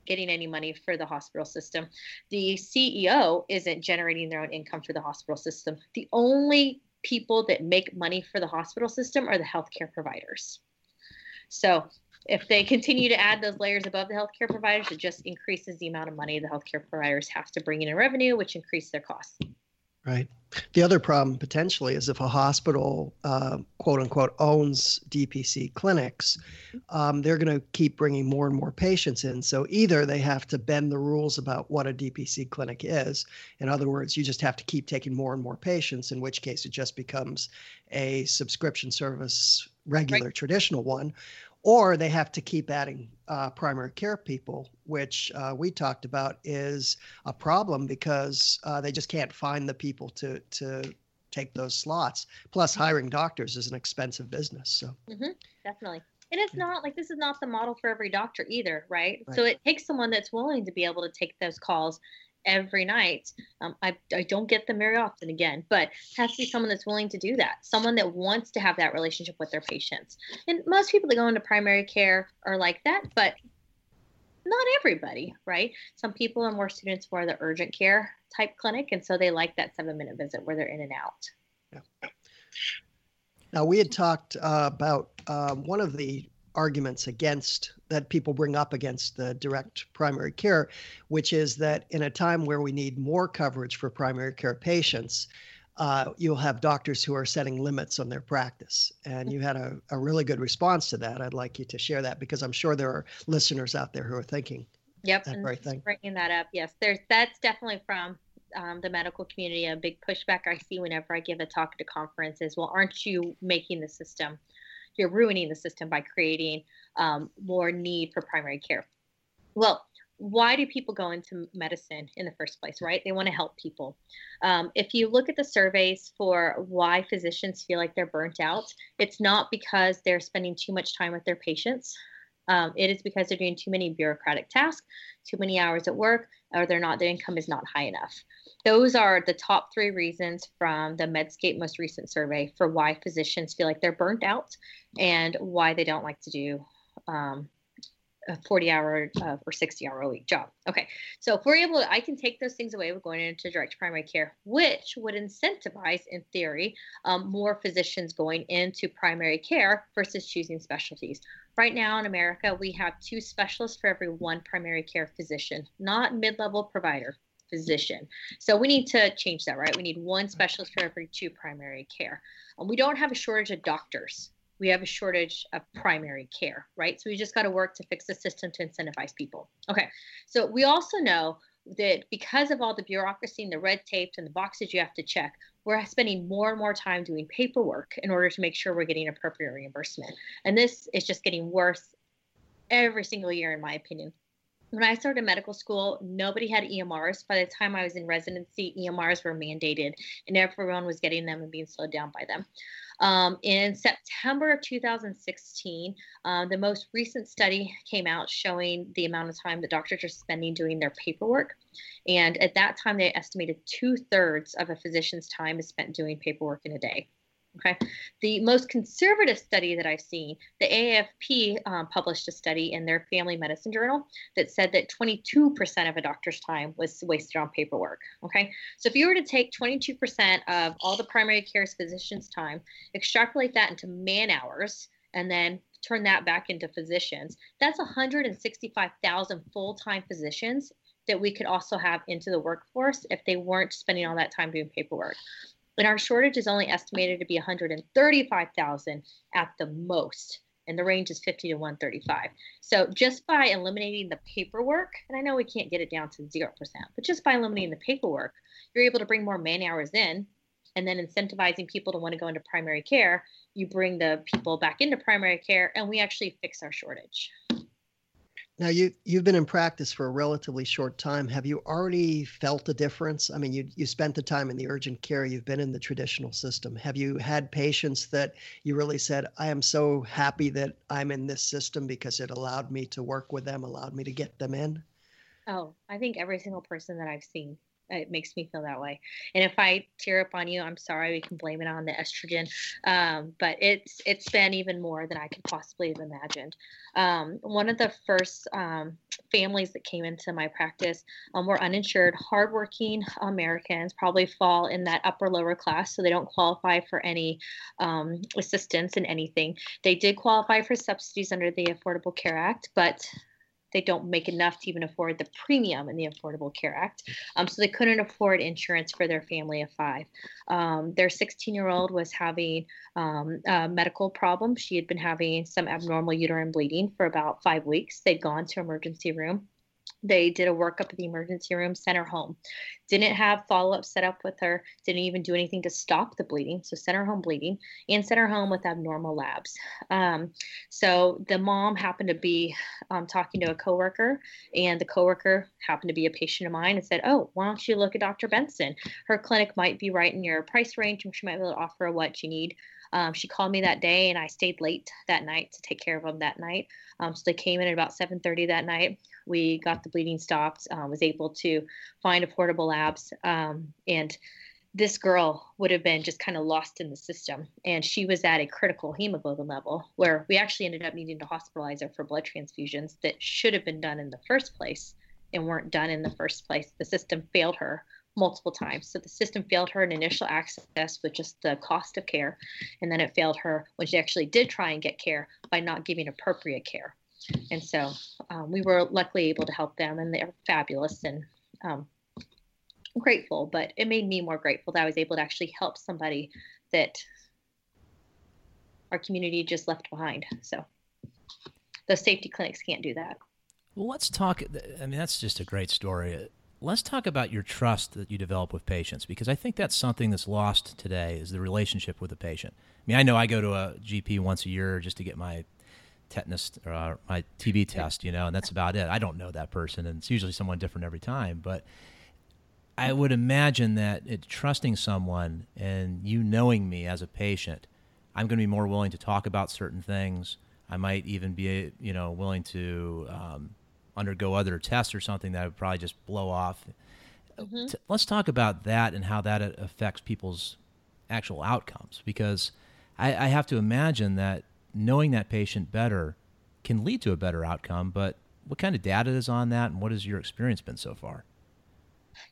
getting any money for the hospital system. The CEO isn't generating their own income for the hospital system. The only people that make money for the hospital system are the healthcare providers. So if they continue to add those layers above the healthcare providers, it just increases the amount of money the healthcare providers have to bring in revenue, which increase their costs. Right. The other problem potentially is if a hospital, quote unquote, owns DPC clinics, they're going to keep bringing more and more patients in. So either they have to bend the rules about what a DPC clinic is. In other words, you just have to keep taking more and more patients, in which case it just becomes a subscription service, regular, right, traditional one. Or they have to keep adding primary care people, which we talked about is a problem, because they just can't find the people to take those slots. Plus, hiring doctors is an expensive business. So definitely. And it's not like this is not the model for every doctor either, right? So it takes someone that's willing to be able to take those calls every night. I don't get them very often again, but it has to be someone that's willing to do that, someone that wants to have that relationship with their patients. And most people that go into primary care are like that, but not everybody, right? Some people are more students for the urgent care type clinic, and so they like that 7-minute visit where they're in and out. Yeah. Now, we had talked about one of the arguments against that people bring up against the direct primary care, which is that in a time where we need more coverage for primary care patients, you'll have doctors who are setting limits on their practice. And you had a really good response to that. I'd like you to share that, because I'm sure there are listeners out there who are thinking that very thing. Bringing that up, yes, that's definitely from the medical community. A big pushback I see whenever I give a talk at a conference is, well, aren't you making the system? You're ruining the system by creating more need for primary care. Well, why do people go into medicine in the first place, right? They want to help people. If you look at the surveys for why physicians feel like they're burnt out, it's not because they're spending too much time with their patients. It is because they're doing too many bureaucratic tasks, too many hours at work, or their income is not high enough. Those are the top three reasons from the Medscape most recent survey for why physicians feel like they're burnt out and why they don't like to do a 40-hour or 60-hour a week job. Okay, so if we're able to, I can take those things away with going into direct primary care, which would incentivize, in theory, more physicians going into primary care versus choosing specialties. Right now in America, we have 2 specialists for every 1 primary care physician, not mid-level provider, physician. So we need to change that, right? We need 1 specialist for every 2 primary care. And we don't have a shortage of doctors. We have a shortage of primary care, right? So we just got to work to fix the system to incentivize people. Okay. So we also know that because of all the bureaucracy and the red tape and the boxes you have to check, we're spending more and more time doing paperwork in order to make sure we're getting appropriate reimbursement. And this is just getting worse every single year, in my opinion. When I started medical school, nobody had EMRs. By the time I was in residency, EMRs were mandated, and everyone was getting them and being slowed down by them. In September of 2016, the most recent study came out showing the amount of time that doctors are spending doing their paperwork. And at that time, they estimated 2/3 of a physician's time is spent doing paperwork in a day. Okay. The most conservative study that I've seen, the AAFP published a study in their family medicine journal that said that 22% of a doctor's time was wasted on paperwork. Okay. So if you were to take 22% of all the primary care physicians' time, extrapolate that into man hours, and then turn that back into physicians, that's 165,000 full-time physicians that we could also have into the workforce if they weren't spending all that time doing paperwork. And our shortage is only estimated to be 135,000 at the most, and the range is 50 to 135. So just by eliminating the paperwork, and I know we can't get it down to 0%, but just by eliminating the paperwork, you're able to bring more man hours in, and then incentivizing people to want to go into primary care, you bring the people back into primary care, and we actually fix our shortage. Now, you've been in practice for a relatively short time. Have you already felt a difference? I mean, you spent the time in the urgent care. You've been in the traditional system. Have you had patients that you really said, I am so happy that I'm in this system because it allowed me to work with them, allowed me to get them in? Oh, I think every single person that I've seen, it makes me feel that way. And if I tear up on you, I'm sorry, we can blame it on the estrogen. But it's been even more than I could possibly have imagined. One of the first families that came into my practice were uninsured, hardworking Americans, probably fall in that upper lower class, so they don't qualify for any assistance in anything. They did qualify for subsidies under the Affordable Care Act, but they don't make enough to even afford the premium in the Affordable Care Act. So they couldn't afford insurance for their family of five. Their 16-year-old was having a medical problem. She had been having some abnormal uterine bleeding for about 5 weeks. They'd gone to emergency room. They did a workup at the emergency room, sent her home. Didn't have follow-up set up with her. Didn't even do anything to stop the bleeding. So sent her home bleeding and sent her home with abnormal labs. So the mom happened to be talking to a coworker, and the coworker happened to be a patient of mine and said, oh, why don't you look at Dr. Benson? Her clinic might be right in your price range, and she might be able to offer what you need. She called me that day, and I stayed late that night to take care of them that night. So they came in at about 7:30 that night. We got the bleeding stopped, was able to find affordable labs. And this girl would have been just kind of lost in the system. And she was at a critical hemoglobin level where we actually ended up needing to hospitalize her for blood transfusions that should have been done in the first place and weren't done in the first place. The system failed her multiple times. So the system failed her in initial access with just the cost of care. And then it failed her when she actually did try and get care by not giving appropriate care. And so we were luckily able to help them, and they're fabulous, and I'm grateful, but it made me more grateful that I was able to actually help somebody that our community just left behind. So those safety clinics can't do that. Well, let's talk. I mean, that's just a great story. Let's talk about your trust that you develop with patients, because I think that's something that's lost today is the relationship with the patient. I mean, I know I go to a GP once a year just to get my tetanus or my TB test, you know, and that's about it. I don't know that person, and it's usually someone different every time. But I would imagine that trusting someone and you knowing me as a patient, I'm going to be more willing to talk about certain things. I might even be, you know, willing to undergo other tests or something that I would probably just blow off. Mm-hmm. Let's talk about that and how that affects people's actual outcomes, because I have to imagine that knowing that patient better can lead to a better outcome, but what kind of data is on that, and what has your experience been so far?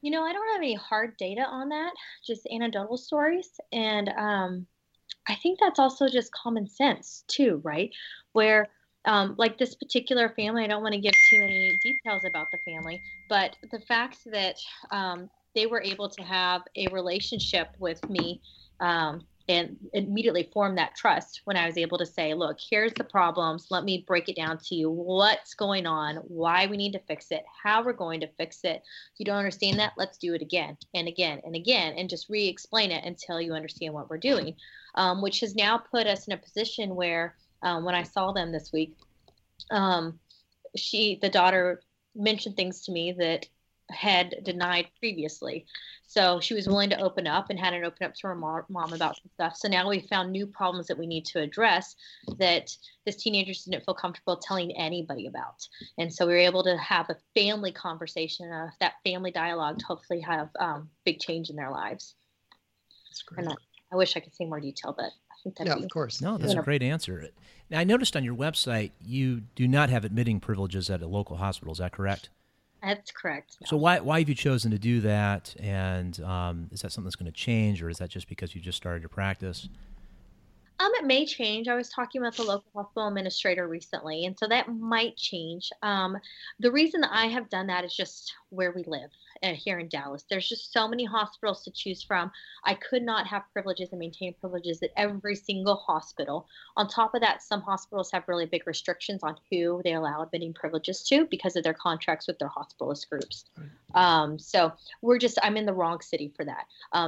You know, I don't have any hard data on that, just anecdotal stories. And I think that's also just common sense too, right? Where like this particular family, I don't want to give too many details about the family, but the fact that they were able to have a relationship with me and immediately form that trust when I was able to say, look, here's the problems. Let me break it down to you. What's going on, why we need to fix it, how we're going to fix it. If you don't understand that, let's do it again and again and again, and just re-explain it until you understand what we're doing, which has now put us in a position where when I saw them this week, the daughter mentioned things to me that had denied previously. So she was willing to open up and hadn't opened up to her mom about some stuff. So now we found new problems that we need to address that this teenager didn't feel comfortable telling anybody about. And so we were able to have a family conversation, that family dialogue, to hopefully have big change in their lives. That's great. And I wish I could say more detail, but I think that'd be. Yeah, of course. No, that's a great answer. Now, I noticed on your website, you do not have admitting privileges at a local hospital. Is that correct? That's correct. No. So why have you chosen to do that? And is that something that's going to change, or is that just because you just started your practice? It may change. I was talking with the local hospital administrator recently, and so that might change. The reason that I have done that is just where we live here in Dallas. There's just so many hospitals to choose from. I could not have privileges and maintain privileges at every single hospital. On top of that, some hospitals have really big restrictions on who they allow admitting privileges to because of their contracts with their hospitalist groups. So I'm in the wrong city for that.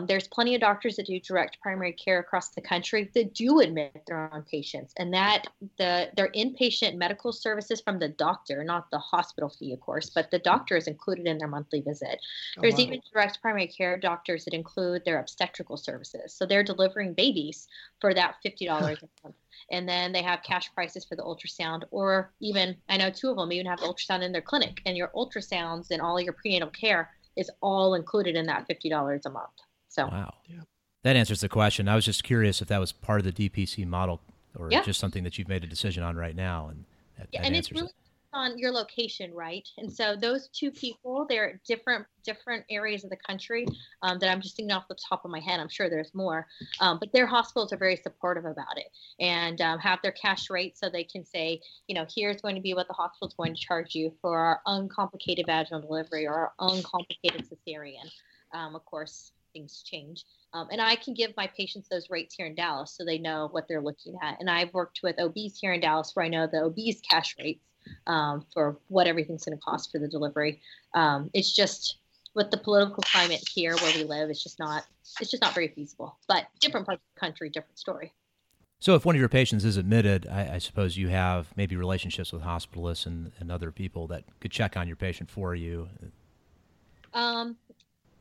There's plenty of doctors that do direct primary care across the country that do admit their own patients, and that their inpatient medical services from the doctor, not the hospital fee, of course, but the doctor is included in their monthly visit. There's even direct primary care doctors that include their obstetrical services. So they're delivering babies for that $50 a month. And then they have cash prices for the ultrasound, or even, I know two of them even have ultrasound in their clinic, and your ultrasounds and all your prenatal care is all included in that $50 a month. So wow. Yeah. That answers the question. I was just curious if that was part of the DPC model or just something that you've made a decision on right now. And that answers it. On your location, right? And so those two people, they're at different areas of the country that I'm just thinking off the top of my head. I'm sure there's more, but their hospitals are very supportive about it and have their cash rate so they can say, you know, here's going to be what the hospital's going to charge you for our uncomplicated vaginal delivery or our uncomplicated cesarean. Of course, things change. And I can give my patients those rates here in Dallas so they know what they're looking at. And I've worked with OBs here in Dallas where I know the OBs cash rates for what everything's going to cost for the delivery. It's just with the political climate here where we live, it's just not very feasible, but different parts of the country, different story. So if one of your patients is admitted, I suppose you have maybe relationships with hospitalists and other people that could check on your patient for you.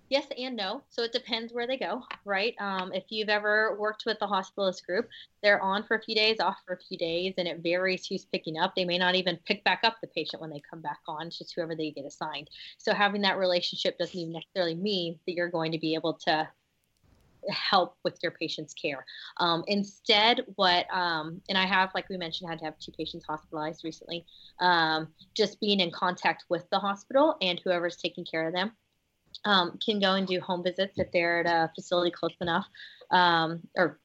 Yes and no. So it depends where they go, right? If you've ever worked with the hospitalist group, they're on for a few days, off for a few days, and it varies who's picking up. They may not even pick back up the patient when they come back on. It's just whoever they get assigned. So having that relationship doesn't even necessarily mean that you're going to be able to help with your patient's care. Instead, and I have, like we mentioned, had to have two patients hospitalized recently, just being in contact with the hospital and whoever's taking care of them. Can go and do home visits if they're at a facility close enough, or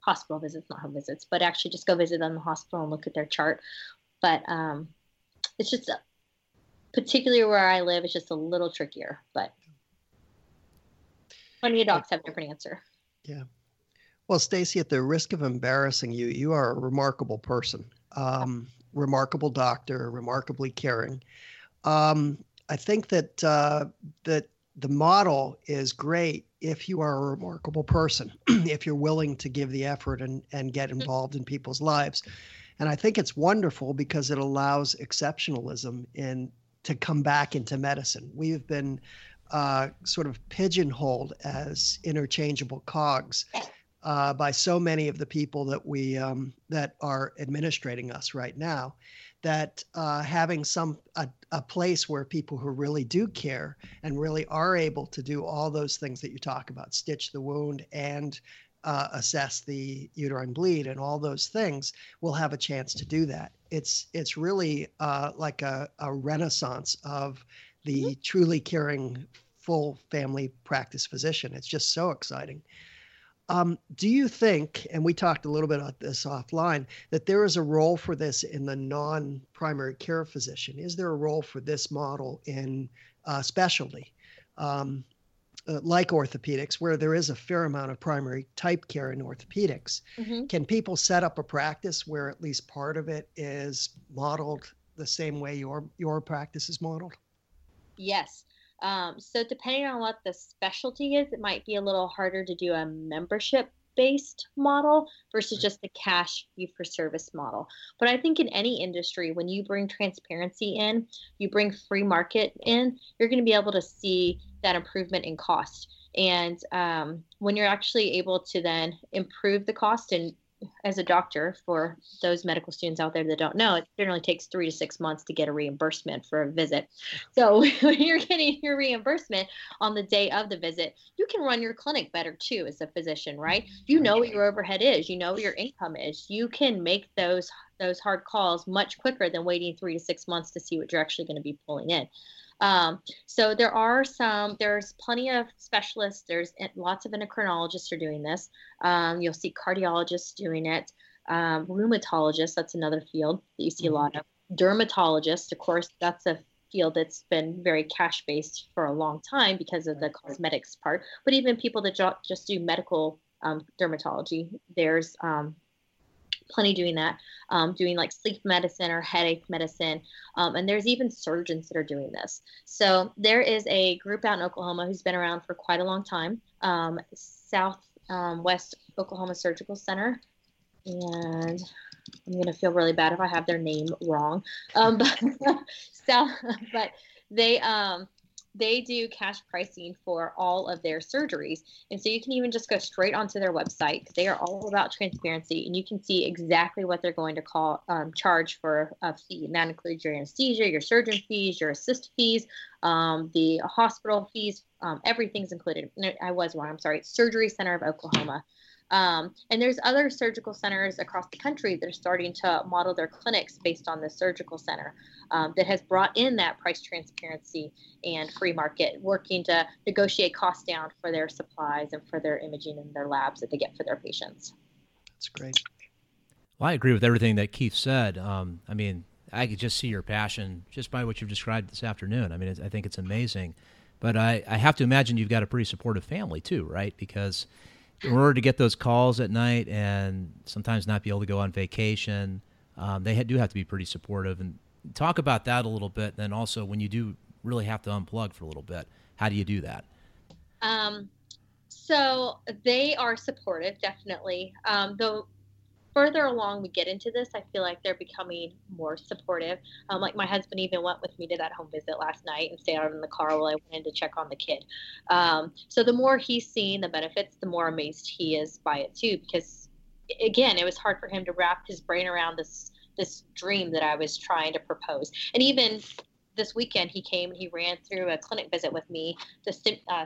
hospital visits, not home visits, but actually just go visit them in the hospital and look at their chart. But it's just, particularly where I live, it's just a little trickier, but plenty of docs have a different answer. Yeah. Well, Staci, at the risk of embarrassing you, you are a remarkable person, remarkable doctor, remarkably caring. I think that that the model is great if you are a remarkable person, if you're willing to give the effort and get involved in people's lives. And I think it's wonderful because it allows exceptionalism to come back into medicine. We have been sort of pigeonholed as interchangeable cogs by so many of the people that we that are administrating us right now, that having a place where people who really do care and really are able to do all those things that you talk about, stitch the wound and assess the uterine bleed and all those things, will have a chance to do that. It's really like a renaissance of the truly caring full family practice physician. It's just so exciting. Do you think, and we talked a little bit about this offline, that there is a role for this in the non-primary care physician? Is there a role for this model in specialty, like orthopedics, where there is a fair amount of primary type care in orthopedics? Mm-hmm. Can people set up a practice where at least part of it is modeled the same way your practice is modeled? Yes. So depending on what the specialty is, it might be a little harder to do a membership-based model versus just the cash fee-for-service model. But I think in any industry, when you bring transparency in, you bring free market in, you're going to be able to see that improvement in cost. And when you're actually able to then improve the cost and as a doctor, for those medical students out there that don't know, it generally takes 3 to 6 months to get a reimbursement for a visit. So when you're getting your reimbursement on the day of the visit, you can run your clinic better too as a physician, right? You know what your overhead is, you know what your income is. You can make those hard calls much quicker than waiting 3 to 6 months to see what you're actually going to be pulling in. So there's plenty of specialists. There's lots of endocrinologists are doing this. You'll see cardiologists doing it. Rheumatologists, that's another field that you see a lot of. Dermatologists, of course, that's a field that's been very cash-based for a long time because of the cosmetics part. But even people that just do medical dermatology, there's plenty doing that, doing like sleep medicine or headache medicine. And there's even surgeons that are doing this. So there is a group out in Oklahoma who's been around for quite a long time, Southwest Oklahoma Surgical Center. And I'm going to feel really bad if I have their name wrong. But they do cash pricing for all of their surgeries. And so you can even just go straight onto their website. They are all about transparency, and you can see exactly what they're going to charge for a fee. And that includes your anesthesia, your surgeon fees, your assist fees, the hospital fees, everything's included. No, I was wrong, I'm sorry. Surgery Center of Oklahoma. And there's other surgical centers across the country that are starting to model their clinics based on the surgical center that has brought in that price transparency and free market, working to negotiate costs down for their supplies and for their imaging and their labs that they get for their patients. That's great. Well, I agree with everything that Keith said. I mean, I could just see your passion just by what you've described this afternoon. I mean, I think it's amazing. But I have to imagine you've got a pretty supportive family too, right? Because in order to get those calls at night and sometimes not be able to go on vacation, they do have to be pretty supportive. And talk about that a little bit. Then also when you do really have to unplug for a little bit, how do you do that? So they are supportive, definitely. Though further along we get into this, I feel like they're becoming more supportive. Like my husband even went with me to that home visit last night and stayed out in the car while I went in to check on the kid. So the more he's seeing the benefits, the more amazed he is by it too, because again, it was hard for him to wrap his brain around this dream that I was trying to propose. And even this weekend he came and he ran through a clinic visit with me to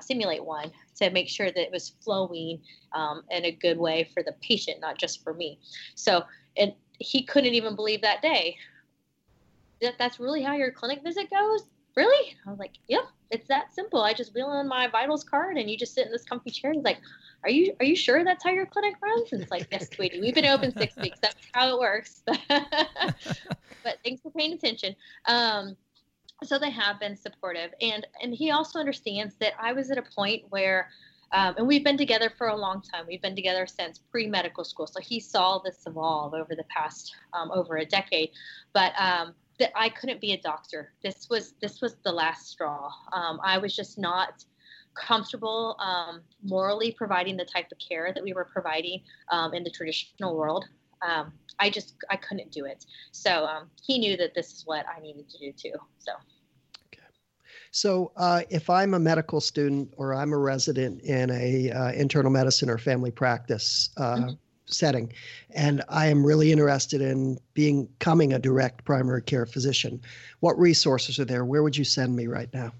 simulate one to make sure that it was flowing in a good way for the patient, not just for me. So, and he couldn't even believe that day that that's really how your clinic visit goes. Really? I was like, yeah, it's that simple. I just wheel in my vitals card and you just sit in this comfy chair. He's like, are you sure that's how your clinic runs? And it's like, yes, sweetie, we've been open 6 weeks. That's how it works. But thanks for paying attention. So they have been supportive. And he also understands that I was at a point where, and we've been together for a long time. We've been together since pre-medical school. So he saw this evolve over the past, over a decade, but that I couldn't be a doctor. This was the last straw. I was just not comfortable morally providing the type of care that we were providing in the traditional world. I couldn't do it. So he knew that this is what I needed to do too. So, okay. So if I'm a medical student or I'm a resident in a internal medicine or family practice setting, and I am really interested in becoming a direct primary care physician, what resources are there? Where would you send me right now?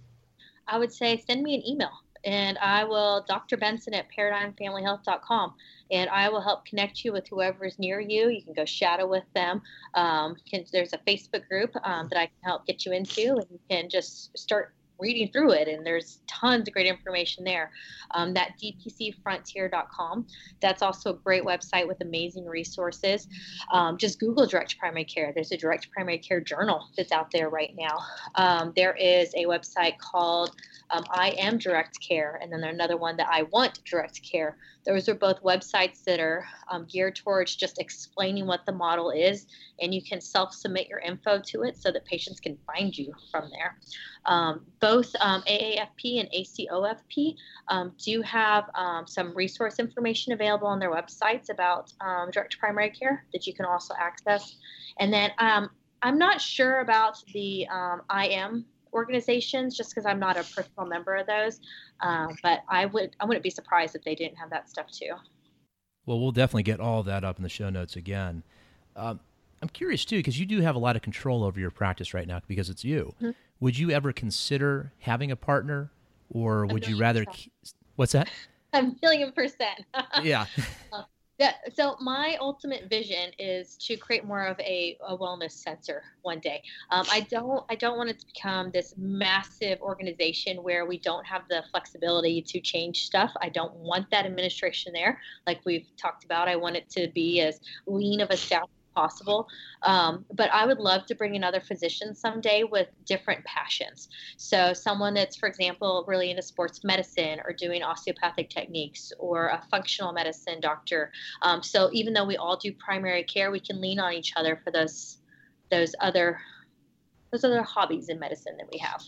I would say send me an email. And I will, Dr. Benson at ParadigmFamilyHealth.com, and I will help connect you with whoever is near you. You can go shadow with them. There's a Facebook group that I can help get you into, and you can just start reading through it. And there's tons of great information there. That dpcfrontier.com, that's also a great website with amazing resources. Just Google direct primary care. There's a direct primary care journal that's out there right now. There is a website called I Am Direct Care, and then there's another one that I Want Direct Care. Those are both websites that are geared towards just explaining what the model is, and you can self-submit your info to it so that patients can find you from there. Both AAFP and ACOFP do have some resource information available on their websites about direct primary care that you can also access. And then I'm not sure about the IM organizations, just because I'm not a personal member of those, but I wouldn't be surprised if they didn't have that stuff too. Well, we'll definitely get all of that up in the show notes again. I'm curious, too, because you do have a lot of control over your practice right now because it's you. Mm-hmm. Would you ever consider having a partner, or would you rather... What's that? I'm feeling a percent. Yeah. So my ultimate vision is to create more of a wellness center one day. I don't want it to become this massive organization where we don't have the flexibility to change stuff. I don't want that administration there. Like we've talked about, I want it to be as lean of a staff possible. But I would love to bring in other physicians someday with different passions. So someone that's, for example, really into sports medicine or doing osteopathic techniques, or a functional medicine doctor. So even though we all do primary care, we can lean on each other for those other hobbies in medicine that we have.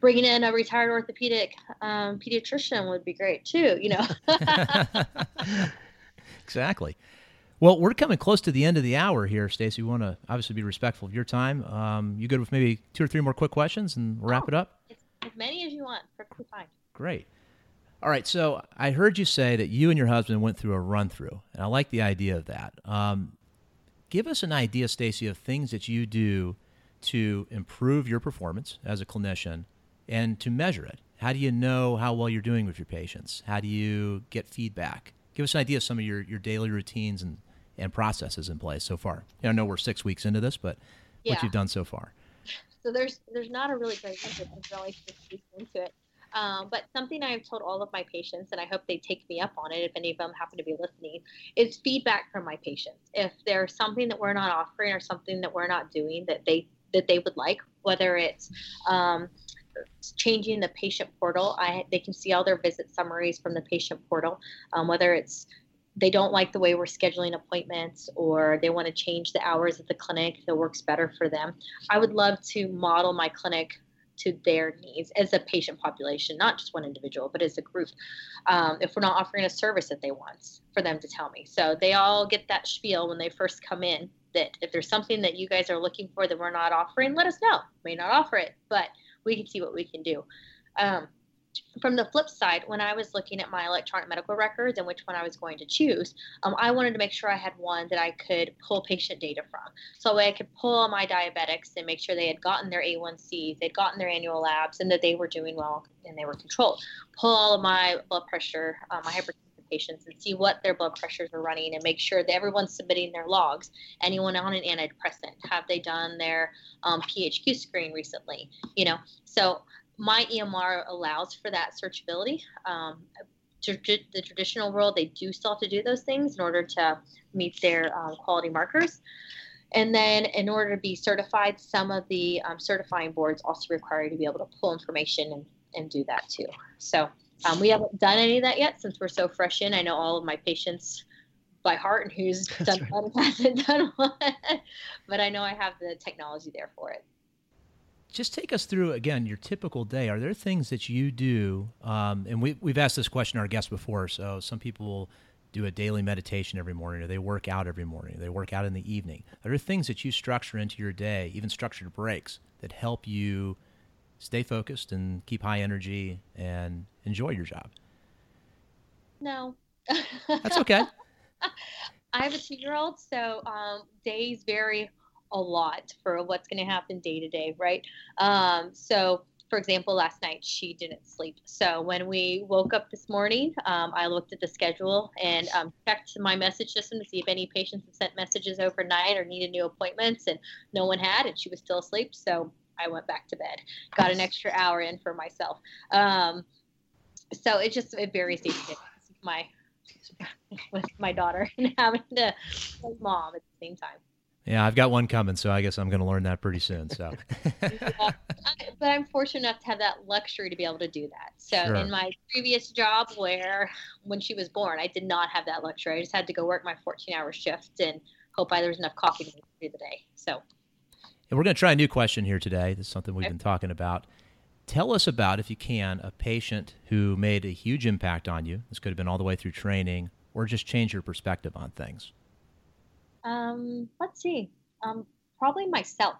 Bringing in a retired orthopedic pediatrician would be great too, you know. Exactly. Well, we're coming close to the end of the hour here, Staci. We want to obviously be respectful of your time. You good with maybe 2 or 3 more quick questions and we'll wrap it up? As many as you want for quick time. Great. All right. So I heard you say that you and your husband went through a run-through, and I like the idea of that. Give us an idea, Staci, of things that you do to improve your performance as a clinician and to measure it. How do you know how well you're doing with your patients? How do you get feedback? Give us an idea of some of your daily routines and processes in place so far. I know we're 6 weeks into this, but what you've done so far. So there's not a really great answer. I'm really 6 weeks into it. But something I've told all of my patients, and I hope they take me up on it if any of them happen to be listening, is feedback from my patients. If there's something that we're not offering or something that we're not doing that they would like, whether it's changing the patient portal, they can see all their visit summaries from the patient portal, whether it's they don't like the way we're scheduling appointments, or they want to change the hours at the clinic that works better for them. I would love to model my clinic to their needs as a patient population, not just one individual, but as a group. If we're not offering a service that they want, for them to tell me. So they all get that spiel when they first come in, that if there's something that you guys are looking for that we're not offering, let us know. May not offer it, but we can see what we can do. From the flip side, when I was looking at my electronic medical records and which one I was going to choose, I wanted to make sure I had one that I could pull patient data from. So that way I could pull my diabetics and make sure they had gotten their A1Cs, they'd gotten their annual labs, and that they were doing well and they were controlled. Pull all of my blood pressure, my hypertension patients, and see what their blood pressures are running, and make sure that everyone's submitting their logs. Anyone on an antidepressant? Have they done their PHQ screen recently? You know, so my EMR allows for that searchability. To the traditional world, they do still have to do those things in order to meet their quality markers. And then in order to be certified, some of the certifying boards also require you to be able to pull information and do that too. So we haven't done any of that yet since we're so fresh in. I know all of my patients by heart and who's done one and hasn't done one, but I know I have the technology there for it. Just take us through, again, your typical day. Are there things that you do, and we've asked this question to our guests before, so some people will do a daily meditation every morning, or they work out every morning, or they work out in the evening. Are there things that you structure into your day, even structured breaks, that help you stay focused and keep high energy and enjoy your job? No. That's okay. I have a 2-year-old, so days vary a lot for what's going to happen day to day, right? So, for example, last night she didn't sleep. So when we woke up this morning, I looked at the schedule and checked my message system to see if any patients had sent messages overnight or needed new appointments, and no one had, and she was still asleep. So I went back to bed, got an extra hour in for myself. So it varies each day. With my daughter and having to play mom at the same time. Yeah, I've got one coming, so I guess I'm going to learn that pretty soon. So, yeah, but I'm fortunate enough to have that luxury to be able to do that. So sure. In my previous job, when she was born, I did not have that luxury. I just had to go work my 14-hour shift and hope there was enough coffee to make it through the day. So, and we're going to try a new question here today. This is something we've been talking about. Tell us about, if you can, a patient who made a huge impact on you. This could have been all the way through training, or just change your perspective on things. Let's see. Probably myself.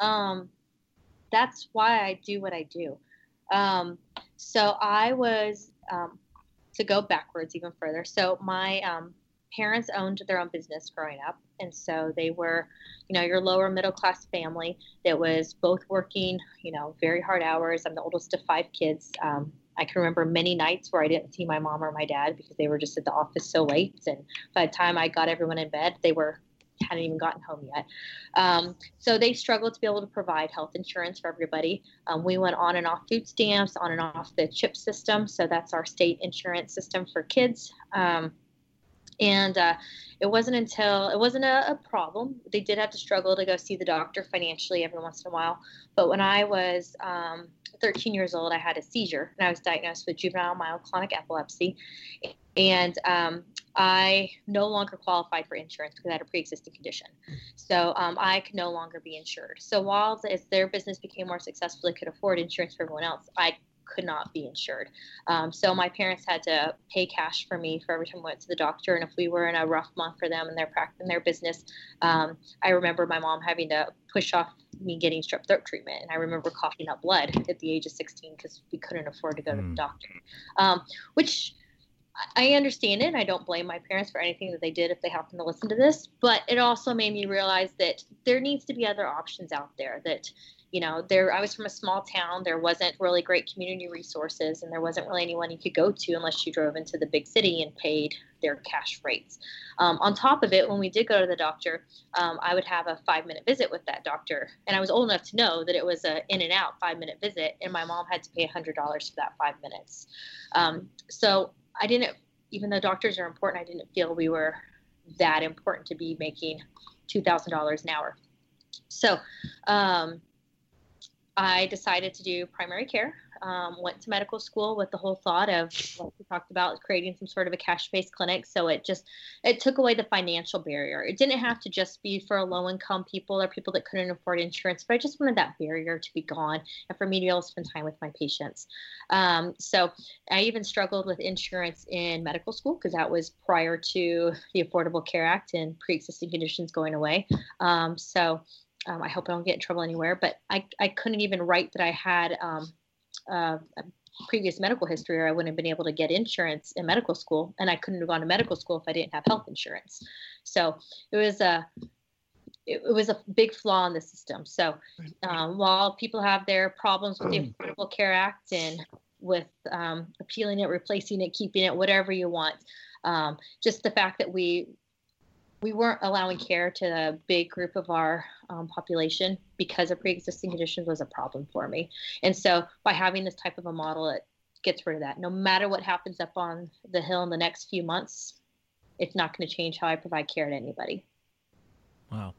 That's why I do what I do. So I was to go backwards even further. So my parents owned their own business growing up. And so they were, you know, your lower middle class family that was both working, you know, very hard hours. I'm the oldest of 5 kids. I can remember many nights where I didn't see my mom or my dad because they were just at the office so late. And by the time I got everyone in bed, they hadn't even gotten home yet. So they struggled to be able to provide health insurance for everybody. We went on and off food stamps, on and off the CHIP system. So that's our state insurance system for kids. And it wasn't until it wasn't a problem. They did have to struggle to go see the doctor financially every once in a while. But when I was 13 years old, I had a seizure and I was diagnosed with juvenile myoclonic epilepsy. And I no longer qualified for insurance because I had a pre-existing condition. So I could no longer be insured. So while as their business became more successful, they could afford insurance for everyone else. I could not be insured. So my parents had to pay cash for me for every time I went to the doctor. And if we were in a rough month for them and their practice and their business, I remember my mom having to push off me getting strep throat treatment. And I remember coughing up blood at the age of 16 because we couldn't afford to go to the doctor, which I understand it. And I don't blame my parents for anything that they did if they happen to listen to this, but it also made me realize that there needs to be other options out there that, you know, I was from a small town. There wasn't really great community resources and there wasn't really anyone you could go to unless you drove into the big city and paid their cash rates. On top of it, when we did go to the doctor, I would have a 5-minute visit with that doctor. And I was old enough to know that it was a in and out 5-minute visit. And my mom had to pay $100 for that 5 minutes. So I didn't, even though doctors are important, I didn't feel we were that important to be making $2,000 an hour. So I decided to do primary care, went to medical school with the whole thought of what we talked about, creating some sort of a cash-based clinic. So it took away the financial barrier. It didn't have to just be for low-income people or people that couldn't afford insurance, but I just wanted that barrier to be gone and for me to be able to spend time with my patients. So I even struggled with insurance in medical school because that was prior to the Affordable Care Act and pre-existing conditions going away. I hope I don't get in trouble anywhere, but I couldn't even write that I had a previous medical history or I wouldn't have been able to get insurance in medical school. And I couldn't have gone to medical school if I didn't have health insurance. So it was a big flaw in the system. So while people have their problems with the Affordable Care Act and with appealing it, replacing it, keeping it, whatever you want, just the fact that we weren't allowing care to the big group of our population because of pre-existing conditions was a problem for me. And so by having this type of a model, it gets rid of that. No matter what happens up on the Hill in the next few months, it's not going to change how I provide care to anybody. Wow.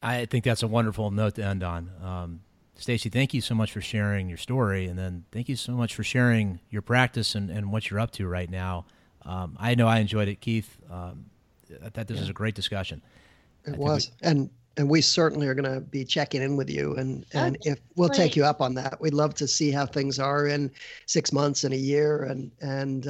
I think that's a wonderful note to end on. Staci, thank you so much for sharing your story. And then thank you so much for sharing your practice and what you're up to right now. I know I enjoyed it, Keith. That this is a great discussion. It was. And we certainly are going to be checking in with you. And if we'll take you up on that, we'd love to see how things are in 6 months and a year and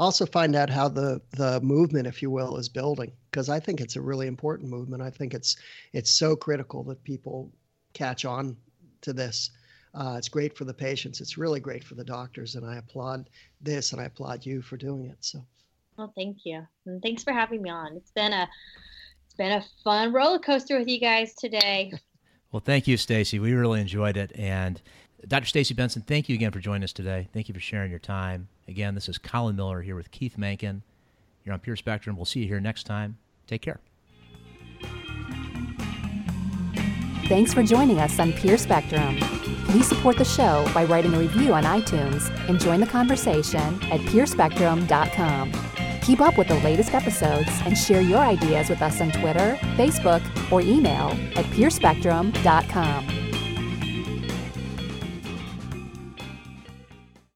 also find out how the movement, if you will, is building. Because I think it's a really important movement. I think it's so critical that people catch on to this. It's great for the patients. It's really great for the doctors. And I applaud this and I applaud you for doing it. So. Well, thank you. And thanks for having me on. It's been a fun roller coaster with you guys today. Well, thank you, Staci. We really enjoyed it. And Dr. Staci Benson, thank you again for joining us today. Thank you for sharing your time. Again, this is Colin Miller here with Keith Mankin. You're on Peer Spectrum. We'll see you here next time. Take care. Thanks for joining us on Peer Spectrum. Please support the show by writing a review on iTunes and join the conversation at peerspectrum.com. Keep up with the latest episodes and share your ideas with us on Twitter, Facebook, or email at peerspectrum.com.